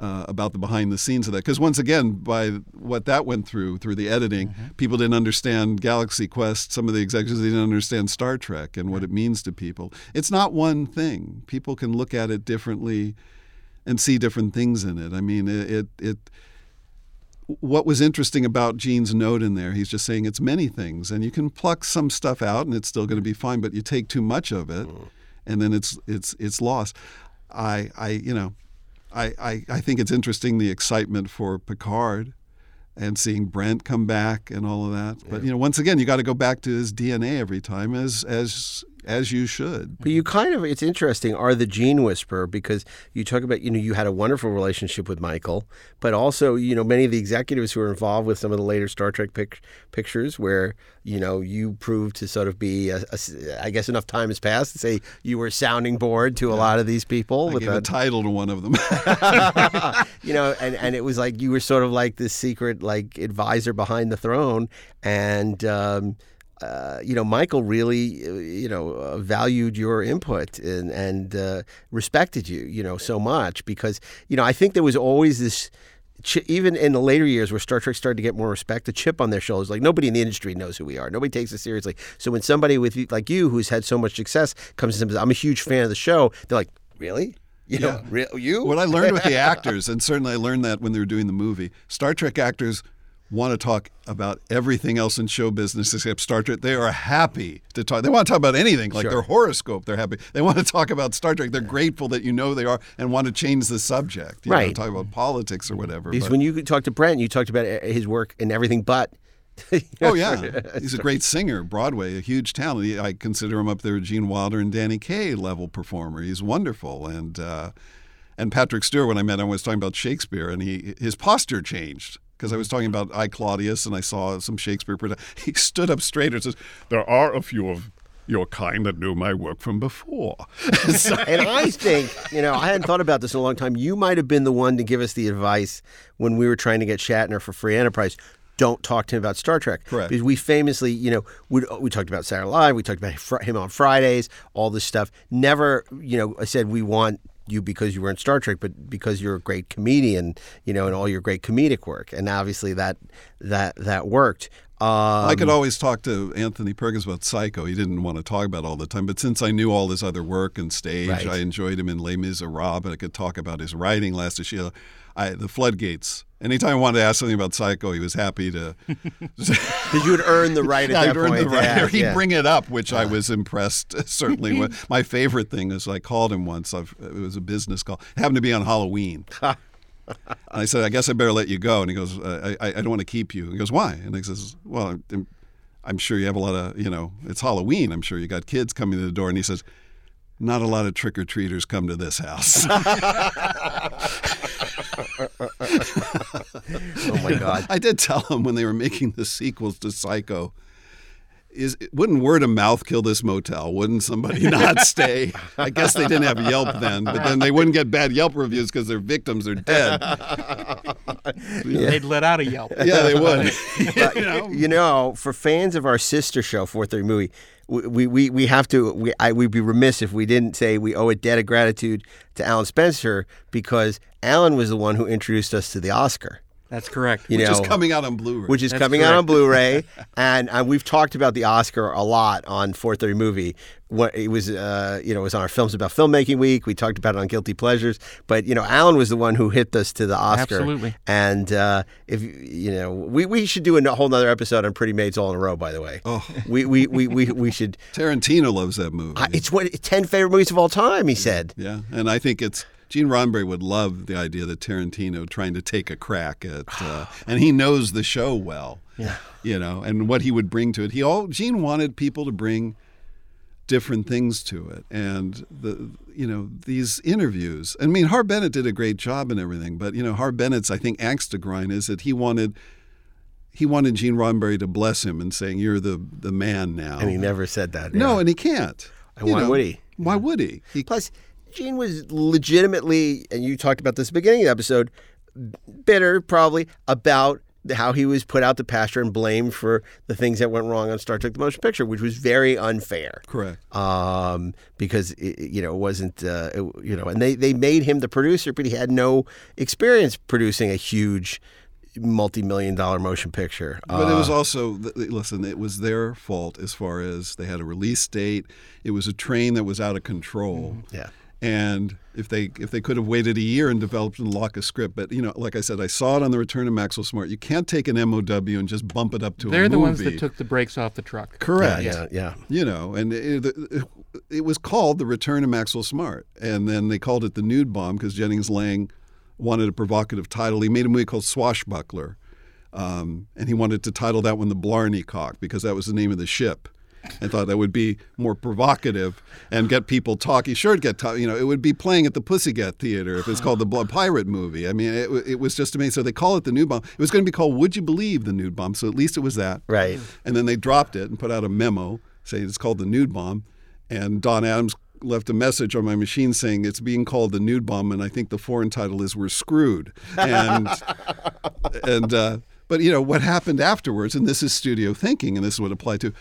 uh, about the behind the scenes of that. Because once again, by what that went through, through the editing, mm-hmm. people didn't understand Galaxy Quest. Some of the executives didn't understand Star Trek and what it means to people. It's not one thing. People can look at it differently and see different things in it. I mean, it... it, it what was interesting about Gene's note in there, he's just saying it's many things, and you can pluck some stuff out and it's still going to be fine, but you take too much of it and then it's it's it's lost. I I you know, I, I, I think it's interesting, the excitement for Picard and seeing Brent come back and all of that. But you know, once again, you got to go back to his D N A every time, as as As you should. But you kind of, it's interesting, are the Gene Whisperer, because you talk about, you know, you had a wonderful relationship with Michael, but also, you know, many of the executives who were involved with some of the later Star Trek pic- pictures where, you know, you proved to sort of be, a, a, I guess enough time has passed to say you were a sounding board to yeah. a lot of these people. I with gave a, a title to one of them. You know, and, and it was like you were sort of like this secret, like, advisor behind the throne, and, um, Uh, you know, Michael really, you know, uh, valued your input and, and uh, respected you, you know, so much because, you know, I think there was always this, chi- even in the later years where Star Trek started to get more respect, the chip on their shoulders, like nobody in the industry knows who we are. Nobody takes us seriously. So when somebody with like you, who's had so much success, comes and says, I'm a huge fan of the show, they're like, really? You know, yeah. re- you? What I learned with the actors, and certainly I learned that when they were doing the movie, Star Trek actors want to talk about everything else in show business except Star Trek. They are happy to talk. They want to talk about anything, like sure. their horoscope. They're happy. They want to talk about Star Trek. They're yeah. grateful that you know they are and want to change the subject. You right. know, talk about politics or whatever. Because but. when you talked to Brent, you talked about his work and everything but. Oh, yeah. He's a great singer, Broadway, a huge talent. I consider him up there with Gene Wilder and Danny Kaye level performer. He's wonderful. And, uh, and Patrick Stewart, when I met him, I was talking about Shakespeare, and he his posture changed. Because I was talking about I, Claudius, and I saw some Shakespeare. He stood up straight and says, there are a few of your kind that knew my work from before. So, and I think, you know, I hadn't thought about this in a long time. You might have been the one to give us the advice when we were trying to get Shatner for Free Enterprise. Don't talk to him about Star Trek. Correct. Because we famously, you know, we we talked about Saturday Night Live. We talked about him on Fridays, all this stuff. Never, you know, I said we want you because you were in Star Trek, but because you're a great comedian, you know, and all your great comedic work. And obviously that that that worked. Um, I could always talk to Anthony Perkins about Psycho. He didn't want to talk about it all the time. But since I knew all his other work and stage, right. I enjoyed him in Les Miserables, and I could talk about his writing last year. I, the floodgates. Anytime I wanted to ask something about Psycho, he was happy to. Because you would earn the right at yeah, that I'd point. Earn the right. Yeah, he'd yeah. bring it up, which uh. I was impressed, certainly. With. My favorite thing is I called him once. I've, it was a business call. It happened to be on Halloween. And I said, I guess I better let you go. And he goes, I, I, I don't want to keep you. He goes, why? And I says, well, I'm, I'm sure you have a lot of, you know, it's Halloween. I'm sure you got kids coming to the door. And he says, not a lot of trick-or-treaters come to this house. Oh my God! I did tell them when they were making the sequels to Psycho, is wouldn't word of mouth kill this motel? Wouldn't somebody not stay? I guess they didn't have Yelp then, but then they wouldn't get bad Yelp reviews because their victims are dead. Yeah. They'd let out a Yelp. Yeah, they would. you, know? you know, for fans of our sister show, four thirty Movie, we we we have to. We I we'd be remiss if we didn't say we owe a debt of gratitude to Alan Spencer because Alan was the one who introduced us to the Oscar. That's correct. You which know, is coming out on Blu-ray. Which is That's coming correct. out on Blu-ray, and uh, we've talked about the Oscar a lot on four thirty Movie. What it was, uh, you know, it was on our Films About Filmmaking Week. We talked about it on Guilty Pleasures, but you know, Alan was the one who hit us to the Oscar. Absolutely. And uh, if you know, we, we should do a whole nother episode on Pretty Maids All in a Row. By the way, oh, we we we we, we should. Tarantino loves that movie. I, it's what ten favorite movies of all time. He said. Yeah, and I think it's. Gene Roddenberry would love the idea that Tarantino trying to take a crack at, uh, and he knows the show well, yeah. you know, and what he would bring to it. He all Gene wanted people to bring different things to it, and the you know these interviews. I mean, Harve Bennett did a great job and everything, but you know Harve Bennett's I think angst to grind is that he wanted. He wanted Gene Roddenberry to bless him and saying you're the the man now, and he never said that. No, yeah. and he can't. And why know, would he? Why yeah. would he? he Plus. Gene was legitimately, and you talked about this at the beginning of the episode, bitter probably about how he was put out to pasture and blamed for the things that went wrong on Star Trek: The Motion Picture, which was very unfair. Correct. Um, because it, you know it wasn't uh, it, you know, and they they made him the producer, but he had no experience producing a huge multi-million dollar motion picture. But it was also, listen, it was their fault as far as they had a release date. It was a train that was out of control. Yeah. And if they if they could have waited a year and developed and locked a script, but you know, like I said, I saw it on the return of Maxwell Smart. You can't take an M O W and just bump it up to They're a movie. They're the ones that took the brakes off the truck. Correct. Yeah, yeah. yeah. You know, and it, it, it was called the Return of Maxwell Smart, and then they called it the Nude Bomb because Jennings Lang wanted a provocative title. He made a movie called Swashbuckler, um, and he wanted to title that one the Blarney Cock because that was the name of the ship. I thought that would be more provocative and get people talking. Sure, it'd get talk, you know, it would be playing at the Pussycat Theater if it's called the Blood Pirate Movie. I mean, it, it was just amazing. So they call it the Nude Bomb. It was going to be called Would You Believe the Nude Bomb? So at least it was that. Right. And then they dropped it and put out a memo saying it's called the Nude Bomb. And Don Adams left a message on my machine saying it's being called the Nude Bomb, and I think the foreign title is We're Screwed. And and uh, but you know what happened afterwards? And this is studio thinking, and this would apply to.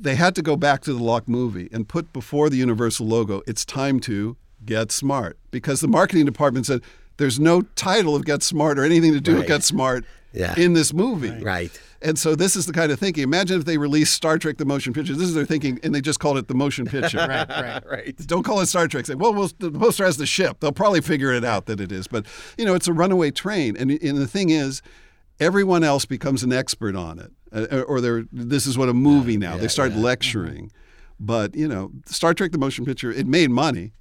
they had to go back to the Locke movie and put before the Universal logo, it's time to Get Smart, because the marketing department said, there's no title of Get Smart or anything to do right. with Get Smart yeah. in this movie. Right. right. And so this is the kind of thinking. Imagine if they released Star Trek: The Motion Picture. This is their thinking, and they just called it The Motion Picture. right, right, right. Don't call it Star Trek. Say, well, well, the poster has the ship. They'll probably figure it out that it is. But, you know, it's a runaway train. And, and the thing is, everyone else becomes an expert on it. Uh, or they're, this is what a movie now. Yeah, they start yeah. lecturing. Mm-hmm. But, you know, Star Trek: The Motion Picture, it made money.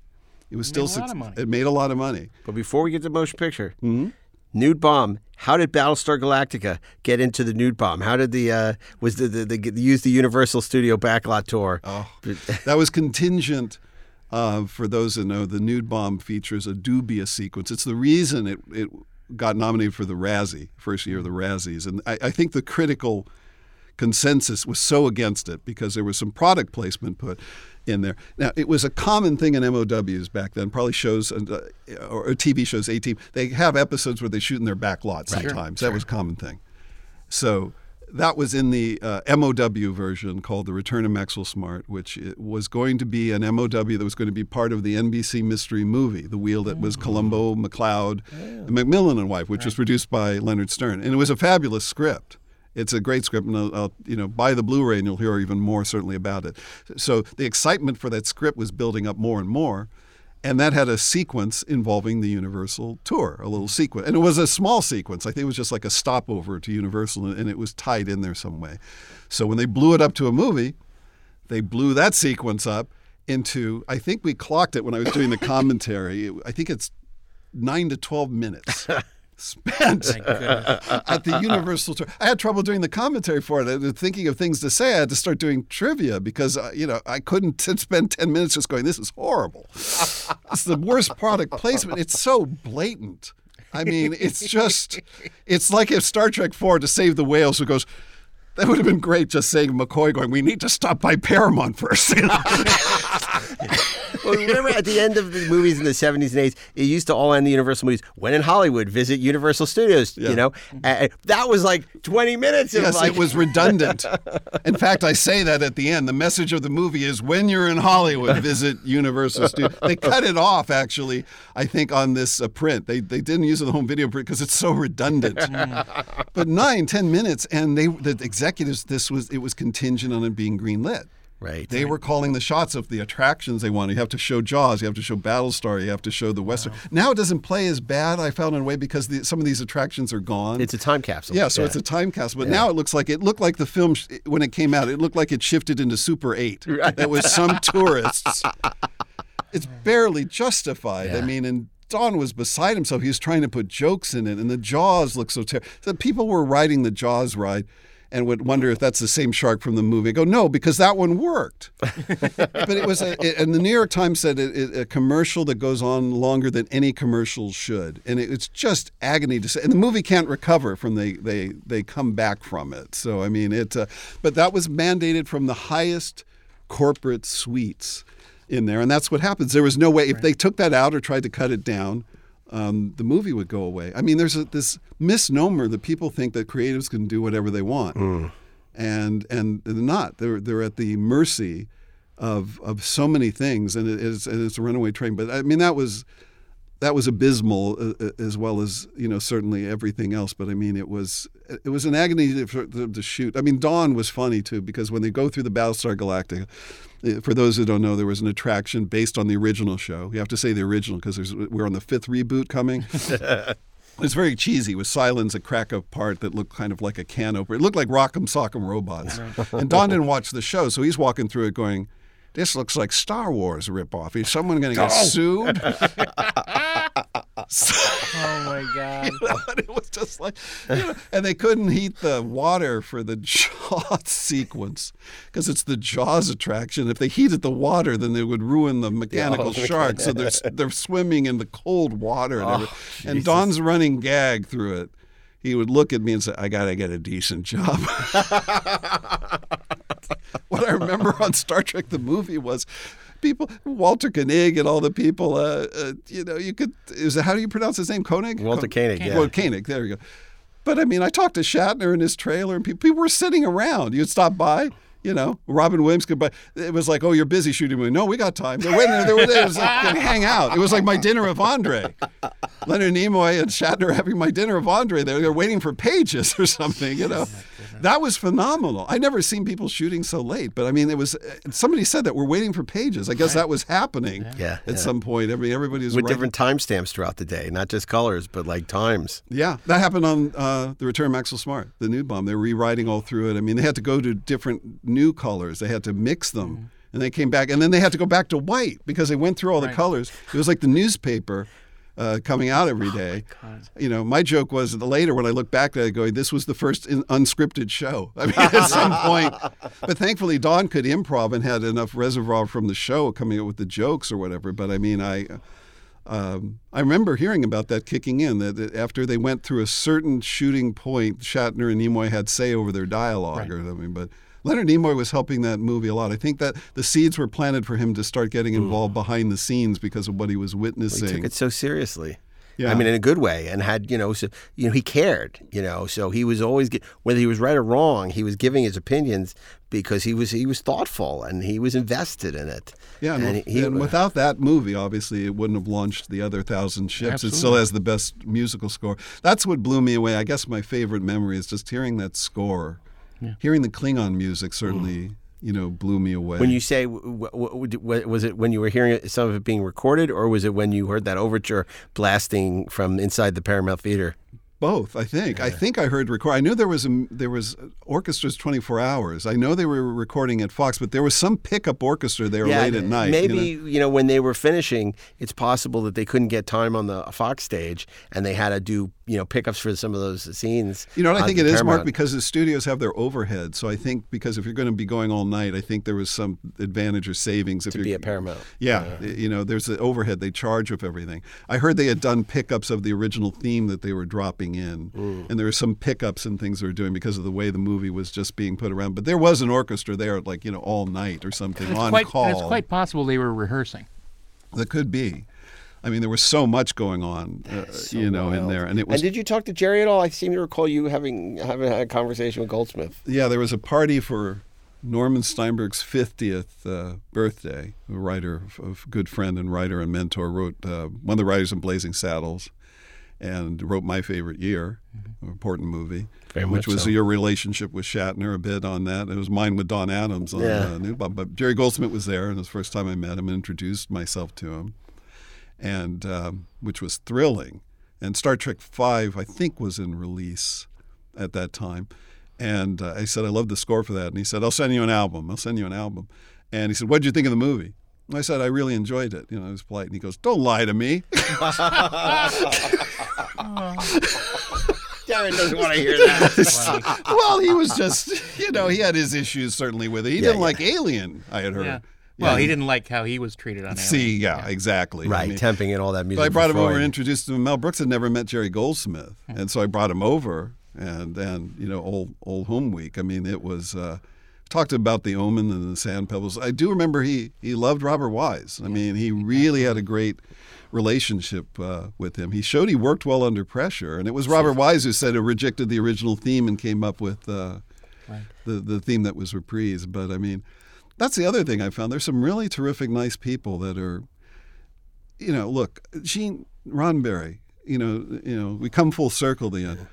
It was it still su- it made a lot of money. But before we get to Motion Picture, mm-hmm. nude bomb. How did Battlestar Galactica get into the nude bomb? How did the uh, was the the, the the use the Universal Studio backlot tour? Oh, that was contingent. Uh, for those that know, the nude bomb features a dubious sequence. It's the reason it it got nominated for the Razzie, first year of the Razzies, and I, I think the critical consensus was so against it because there was some product placement put in there. Now, it was a common thing in M O Ws back then, probably shows uh, or T V shows, A-Team. They have episodes where they shoot in their back lot sometimes. Right. Sure. That was a common thing. So that was in the uh, M O W version called The Return of Maxwell Smart, which it was going to be an M O W that was going to be part of the N B C mystery movie, the wheel that was mm-hmm. Columbo, MacLeod, oh. and Macmillan and Wife, which right. was produced by Leonard Stern. And it was a fabulous script. It's a great script, and I'll, I'll, you know, buy the Blu-ray, and you'll hear even more certainly about it. So the excitement for that script was building up more and more, and that had a sequence involving the Universal tour, a little sequence. And it was a small sequence. I think it was just like a stopover to Universal, and it was tied in there some way. So when they blew it up to a movie, they blew that sequence up into, I think we clocked it when I was doing the commentary. I think it's nine to twelve minutes. Spent at the Universal tour. I had trouble doing the commentary for it. Thinking of things to say, I had to start doing trivia because uh, you know I couldn't t- spend ten minutes just going, this is horrible. It's the worst product placement. It's so blatant. I mean, it's just, it's like if Star Trek four to save the whales who goes, that would have been great just saying McCoy going, we need to stop by Paramount first. Well, remember at the end of the movies in the seventies and eighties, it used to all end the Universal movies. When in Hollywood, visit Universal Studios, yeah. you know. And that was like twenty minutes. Yes, like... it was redundant. In fact, I say that at the end. The message of the movie is when you're in Hollywood, visit Universal Studios. They cut it off, actually, I think, on this uh, print. They they didn't use it in the home video print because it's so redundant. But nine, ten minutes, and they the executives, this was it was contingent on it being greenlit. Right. They right. were calling the shots of the attractions they wanted. You have to show Jaws. You have to show Battlestar. You have to show the Western. Wow. Now it doesn't play as bad, I found, in a way, because the, some of these attractions are gone. It's a time capsule. Yeah, so yeah. it's a time capsule. But yeah. now it looks like it looked like the film, sh- when it came out, it looked like it shifted into Super eight. Right. That was some tourists. It's barely justified. Yeah. I mean, and Don was beside himself. He was trying to put jokes in it, and the Jaws looked so terrible. So people were riding the Jaws ride and would wonder if that's the same shark from the movie. I go, no, because that one worked. But it was, a, it, and the New York Times said it, it, a commercial that goes on longer than any commercial should. And it, it's just agony to say. And the movie can't recover from they they they come back from it. So I mean, it. Uh, but that was mandated from the highest corporate suites in there, and that's what happens. There was no way if they took that out or tried to cut it down. Um, the movie would go away. I mean, there's a, this misnomer that people think that creatives can do whatever they want, mm. and and they're not. They're they're at the mercy of of so many things, and it is and it's a runaway train. But I mean, that was that was abysmal, uh, as well as you know certainly everything else. But I mean, it was it was an agony for them to shoot. I mean, Dawn was funny too because when they go through the Battlestar Galactica. For those who don't know, there was an attraction based on the original show. You have to say the original because we're on the fifth reboot coming. It's very cheesy with Cylons that crack apart that looked kind of like a can opener. It looked like Rock'em Sock'em Robots. And Don didn't watch the show, so he's walking through it going, this looks like Star Wars ripoff. Is someone going to get oh. sued? Oh, my God. You know, and it was just like, you know, and they couldn't heat the water for the Jaws sequence because it's the Jaws attraction. If they heated the water, then they would ruin the mechanical oh, shark. So they're, they're swimming in the cold water. And, oh, and Don's running gag through it. He would look at me and say, I got to get a decent job. What I remember on Star Trek the movie was people, Walter Koenig and all the people, uh, uh, you know, you could, is it, how do you pronounce his name, Koenig? Walter Koenig, Koenig. yeah. Well, Koenig, there you go. But I mean, I talked to Shatner in his trailer and people, people were sitting around. You'd stop by. you know, Robin Williams could, but it was like, oh, you're busy shooting a movie. No, we got time. They're waiting. They were there. It was like, hang out. It was like my dinner of Andre. Leonard Nimoy and Shatner having my dinner of Andre. They were waiting for pages or something, you know. That was phenomenal. I never seen people shooting so late, but I mean, it was, somebody said that we're waiting for pages. I guess that was happening yeah, at yeah. some point. I mean, everybody was with writing. Different timestamps throughout the day, not just colors, but like times. Yeah, that happened on uh, The Return of Maxwell Smart, the new bomb. They were rewriting all through it. I mean, they had to go to different new colors. They had to mix them. Mm. And they came back, and then they had to go back to white because they went through all right. the colors. It was like the newspaper. Uh, coming out every day. Oh my God. You know, my joke was that later when I look back at it going, this was the first in- unscripted show. I mean, at some point. But thankfully, Don could improv and had enough reservoir from the show coming up with the jokes or whatever. But I mean, I um, I remember hearing about that kicking in, that, that after they went through a certain shooting point, Shatner and Nimoy had say over their dialogue right. or something. But Leonard Nimoy was helping that movie a lot. I think that the seeds were planted for him to start getting involved Ooh. Behind the scenes because of what he was witnessing. Well, he took it so seriously. Yeah. I mean, in a good way, and had, you know, so, you know, he cared, you know, so he was always, whether he was right or wrong, he was giving his opinions because he was he was thoughtful and he was invested in it. Yeah, and, and, he, he, and without that movie, obviously, it wouldn't have launched the other Thousand Ships. Absolutely. It still has the best musical score. That's what blew me away. I guess my favorite memory is just hearing that score. Yeah. Hearing the Klingon music certainly, mm. you know, blew me away. When you say, w- w- w- was it when you were hearing it, some of it being recorded, or was it when you heard that overture blasting from inside the Paramount Theater? Both, I think. Yeah. I think I heard record. I knew there was a, there was orchestras twenty-four hours. I know they were recording at Fox, but there was some pickup orchestra there yeah, late at night. Maybe, you know? you know, when they were finishing, it's possible that they couldn't get time on the Fox stage, and they had to do, you know, pickups for some of those scenes. You know what I think it is, Mark, because the studios have their overhead. So I think because if you're going to be going all night, I think there was some advantage or savings. If to be at Paramount. Yeah, yeah. You know, there's the overhead. They charge with everything. I heard they had done pickups of the original theme that they were dropping in. Ooh. And there were some pickups and things they were doing because of the way the movie was just being put around. But there was an orchestra there, like, you know, all night or something it's on quite, call. It's quite possible they were rehearsing. That could be. I mean, there was so much going on, uh, so you know, wild. in there, and it was. And did you talk to Jerry at all? I seem to recall you having having had a conversation with Goldsmith. Yeah, there was a party for Norman Steinberg's fiftieth uh, birthday. A writer, a good friend and writer and mentor, wrote uh, one of the writers in Blazing Saddles, and wrote My Favorite Year, an important movie, Very which was so. your relationship with Shatner, a bit on that. It was mine with Don Adams on yeah. uh, New Bob. But Jerry Goldsmith was there, and it was the first time I met him and introduced myself to him. And um, which was thrilling. And Star Trek five, I think, was in release at that time. And uh, I said, I love the score for that. And he said, I'll send you an album. I'll send you an album. And he said, what did you think of the movie? And I said, I really enjoyed it. You know, I was polite. And he goes, don't lie to me. Darren doesn't want to hear that. Wow. Well, he was just, you know, he had his issues certainly with it. He yeah, didn't yeah. like Alien, I had heard. Yeah. Well, yeah. he didn't like how he was treated on Alien. See, yeah, yeah. exactly. Right, I mean, temping and all that music. So I brought him Freud. over and introduced him. Mel Brooks had never met Jerry Goldsmith, hmm. and so I brought him over, and, and you know, old old home week. I mean, it was, uh, talked about The Omen and the Sand Pebbles. I do remember he, he loved Robert Wise. I yeah. mean, he really had a great relationship uh, with him. He showed he worked well under pressure, and it was Robert Wise who said he rejected the original theme and came up with uh, right. the, the theme that was reprised, but I mean... That's the other thing I found. There's some really terrific, nice people that are, you know, look, Gene Roddenberry, you know, you know, we come full circle at the end.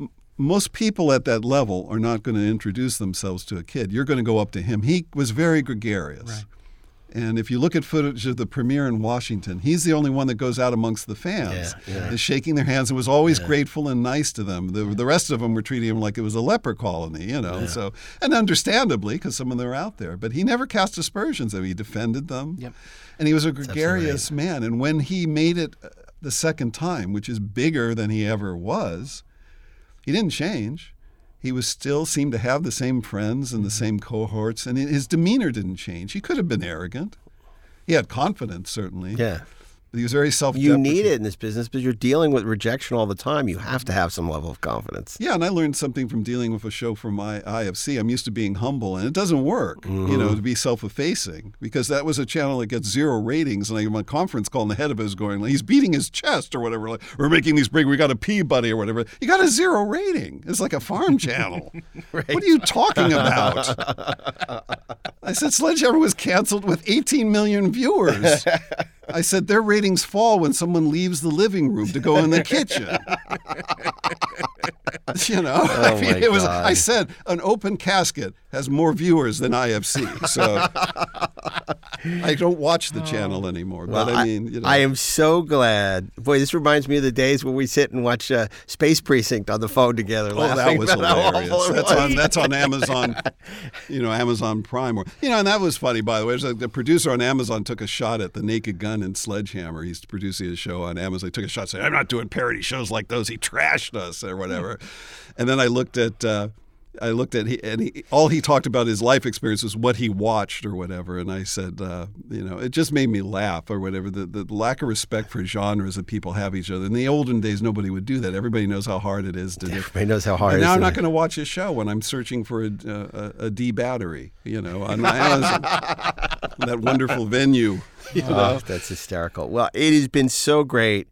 M- most people at that level are not going to introduce themselves to a kid. You're going to go up to him. He was very gregarious. Right. And if you look at footage of the premiere in Washington, he's the only one that goes out amongst the fans, yeah, yeah. and shaking their hands, and was always yeah. grateful and nice to them. The, yeah. the rest of them were treating him like it was a leper colony, you know. Yeah. So, and understandably, because some of them were out there. But he never cast aspersions. I mean, he defended them, yep. and he was a gregarious man. And when he made it the second time, which is bigger than he ever was, he didn't change. He was still seemed to have the same friends and the same cohorts, and his demeanor didn't change. He could have been arrogant. He had confidence, certainly. Yeah. He was very self-deprecating. You need it in this business because you're dealing with rejection all the time. You have to have some level of confidence. Yeah, and I learned something from dealing with a show from my I F C. I'm used to being humble, and it doesn't work, mm-hmm. you know, to be self-effacing, because that was a channel that gets zero ratings, and I'm on a conference call, and the head of it is going, like, he's beating his chest or whatever. Like, we're making these big, we got a Peabody or whatever. You got a zero rating. It's like a farm channel. Right. What are you talking about? I said, Sledgehammer was canceled with eighteen million viewers. I said, their ratings fall when someone leaves the living room to go in the kitchen. You know, oh I mean, it was. God. I said, an open casket has more viewers than I F C, so I don't watch the channel anymore. Well, but I mean, you know. I am so glad. Boy, this reminds me of the days when we sit and watch uh, Space Precinct on the phone together. Oh, that was hilarious. That's on, that's on Amazon, you know, Amazon Prime. Or, you know, and that was funny, by the way. Like the producer on Amazon took a shot at the Naked Gun and Sledgehammer. He's producing his show on Amazon. He took a shot saying, I'm not doing parody shows like those. He trashed us or whatever. And then I looked at, uh, I looked at, he, and he, all he talked about his life experience was what he watched or whatever. And I said, uh, you know, it just made me laugh or whatever. The, the lack of respect for genres that people have each other. In the olden days, nobody would do that. Everybody knows how hard it is to. Everybody do. knows how hard. And it now is I'm not going to watch his show when I'm searching for a, a, a D battery, you know, on my Amazon, that wonderful venue. You know? Oh, that's hysterical. Well, it has been so great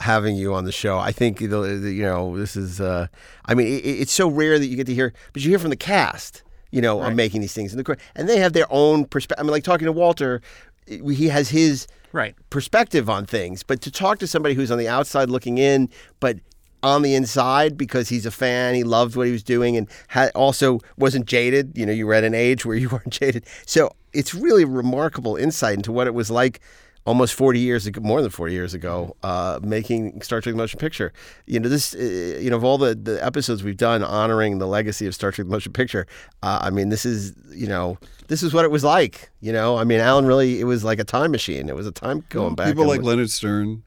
having you on the show. I think, you know, this is, uh, I mean, it, it's so rare that you get to hear, but you hear from the cast, you know, right. on making these things. And they have their own perspective. I mean, like talking to Walter, he has his right. perspective on things. But to talk to somebody who's on the outside looking in, but on the inside because he's a fan, he loved what he was doing, and had also wasn't jaded. You know, you were at an age where you weren't jaded. So it's really remarkable insight into what it was like almost forty years ago, more than forty years ago, uh, making Star Trek: The Motion Picture. You know, this, uh, you know, of all the, the episodes we've done honoring the legacy of Star Trek: The Motion Picture, uh, I mean, this is, you know, this is what it was like. You know, I mean, Alan really, it was like a time machine. It was a time going back. People like look- Leonard Stern,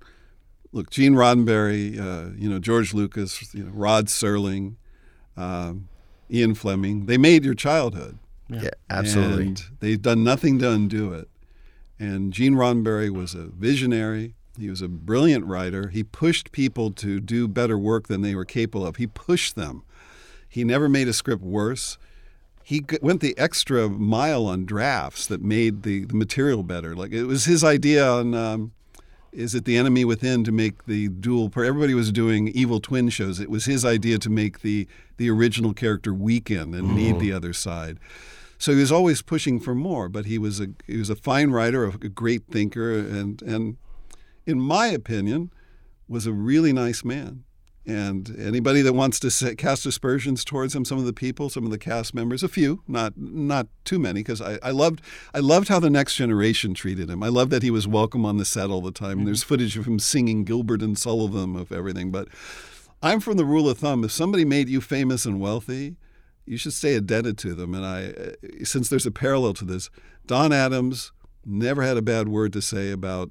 look, Gene Roddenberry, uh, you know, George Lucas, you know, Rod Serling, um, Ian Fleming. They made your childhood. Yeah, yeah, absolutely. And they've done nothing to undo it. And Gene Roddenberry was a visionary. He was a brilliant writer. He pushed people to do better work than they were capable of. He pushed them. He never made a script worse. He went the extra mile on drafts that made the, the material better. Like it was his idea on, um, is it The Enemy Within, to make the dual, everybody was doing evil twin shows. It was his idea to make the, the original character weaken and mm-hmm. need the other side. So he was always pushing for more, but he was a he was a fine writer, a great thinker, and and in my opinion, was a really nice man. And anybody that wants to set, cast aspersions towards him, some of the people, some of the cast members, a few, not not too many, because I, I loved I loved how the Next Generation treated him. I loved that he was welcome on the set all the time. Mm-hmm. And there's footage of him singing Gilbert and Sullivan of everything. But I'm from the rule of thumb: if somebody made you famous and wealthy, you should stay indebted to them. And I, since there's a parallel to this, Don Adams never had a bad word to say about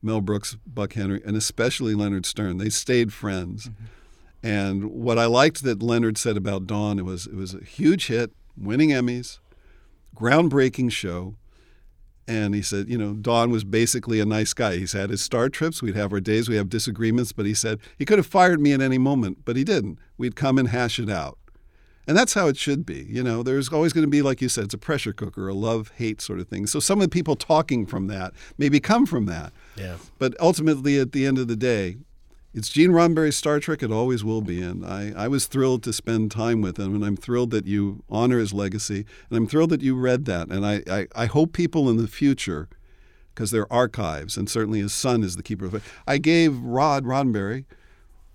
Mel Brooks, Buck Henry, and especially Leonard Stern. They stayed friends. Mm-hmm. And what I liked that Leonard said about Don, it was it was a huge hit, winning Emmys, groundbreaking show. And he said, you know, Don was basically a nice guy. He's had his star trips. We'd have our days. We have disagreements. But he said, he could have fired me at any moment, but he didn't. We'd come and hash it out. And that's how it should be. You know, there's always going to be, like you said, it's a pressure cooker, a love-hate sort of thing. So some of the people talking from that maybe come from that. Yeah. But ultimately, at the end of the day, it's Gene Roddenberry's Star Trek. It always will be. And I, I was thrilled to spend time with him, and I'm thrilled that you honor his legacy, and I'm thrilled that you read that. And I, I, I hope people in the future, because they're archives, and certainly his son is the keeper of it. I gave Rod Roddenberry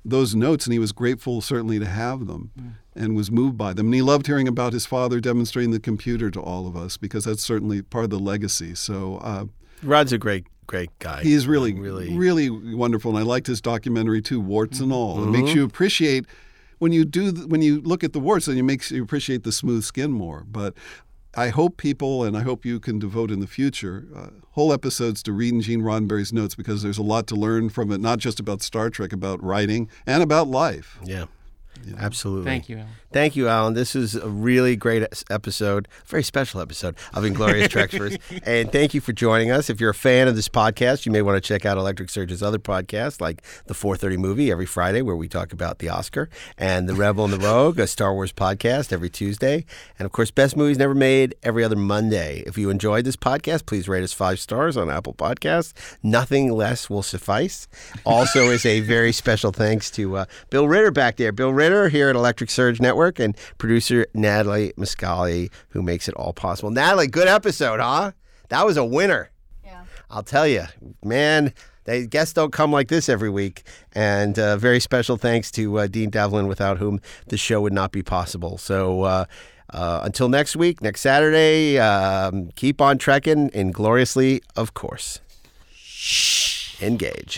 those notes, and he was grateful certainly to have them mm. and was moved by them. And he loved hearing about his father demonstrating the computer to all of us, because that's certainly part of the legacy. So uh, Rod's a great, great guy. He's really, really, really wonderful. And I liked his documentary too, Warts and All. Mm-hmm. It makes you appreciate, when you do, when you look at the warts, and it makes you appreciate the smooth skin more. But I hope people, and I hope you can devote in the future uh, whole episodes to reading Gene Roddenberry's notes, because there's a lot to learn from it, not just about Star Trek, about writing and about life. Yeah. You know? Absolutely. Thank you, Alan. Thank you, Alan. This is a really great episode, a very special episode of Inglourious Treksperts. And thank you for joining us. If you're a fan of this podcast, you may want to check out Electric Surge's other podcasts, like The four thirty Movie every Friday, where we talk about the Oscar, and The Rebel and the Rogue, a Star Wars podcast every Tuesday. And, of course, Best Movies Never Made every other Monday. If you enjoyed this podcast, please rate us five stars on Apple Podcasts. Nothing less will suffice. Also is a very special thanks to uh, Bill Ritter back there. Bill Ritter here at Electric Surge Network, and producer Natalie Miscali, who makes it all possible. Natalie, good episode, huh? That was a winner. Yeah. I'll tell you, man, they guests don't come like this every week. And uh, very special thanks to uh, Dean Devlin, without whom the show would not be possible. So uh, uh, until next week, next Saturday, um, keep on trekking, and gloriously, of course, engage.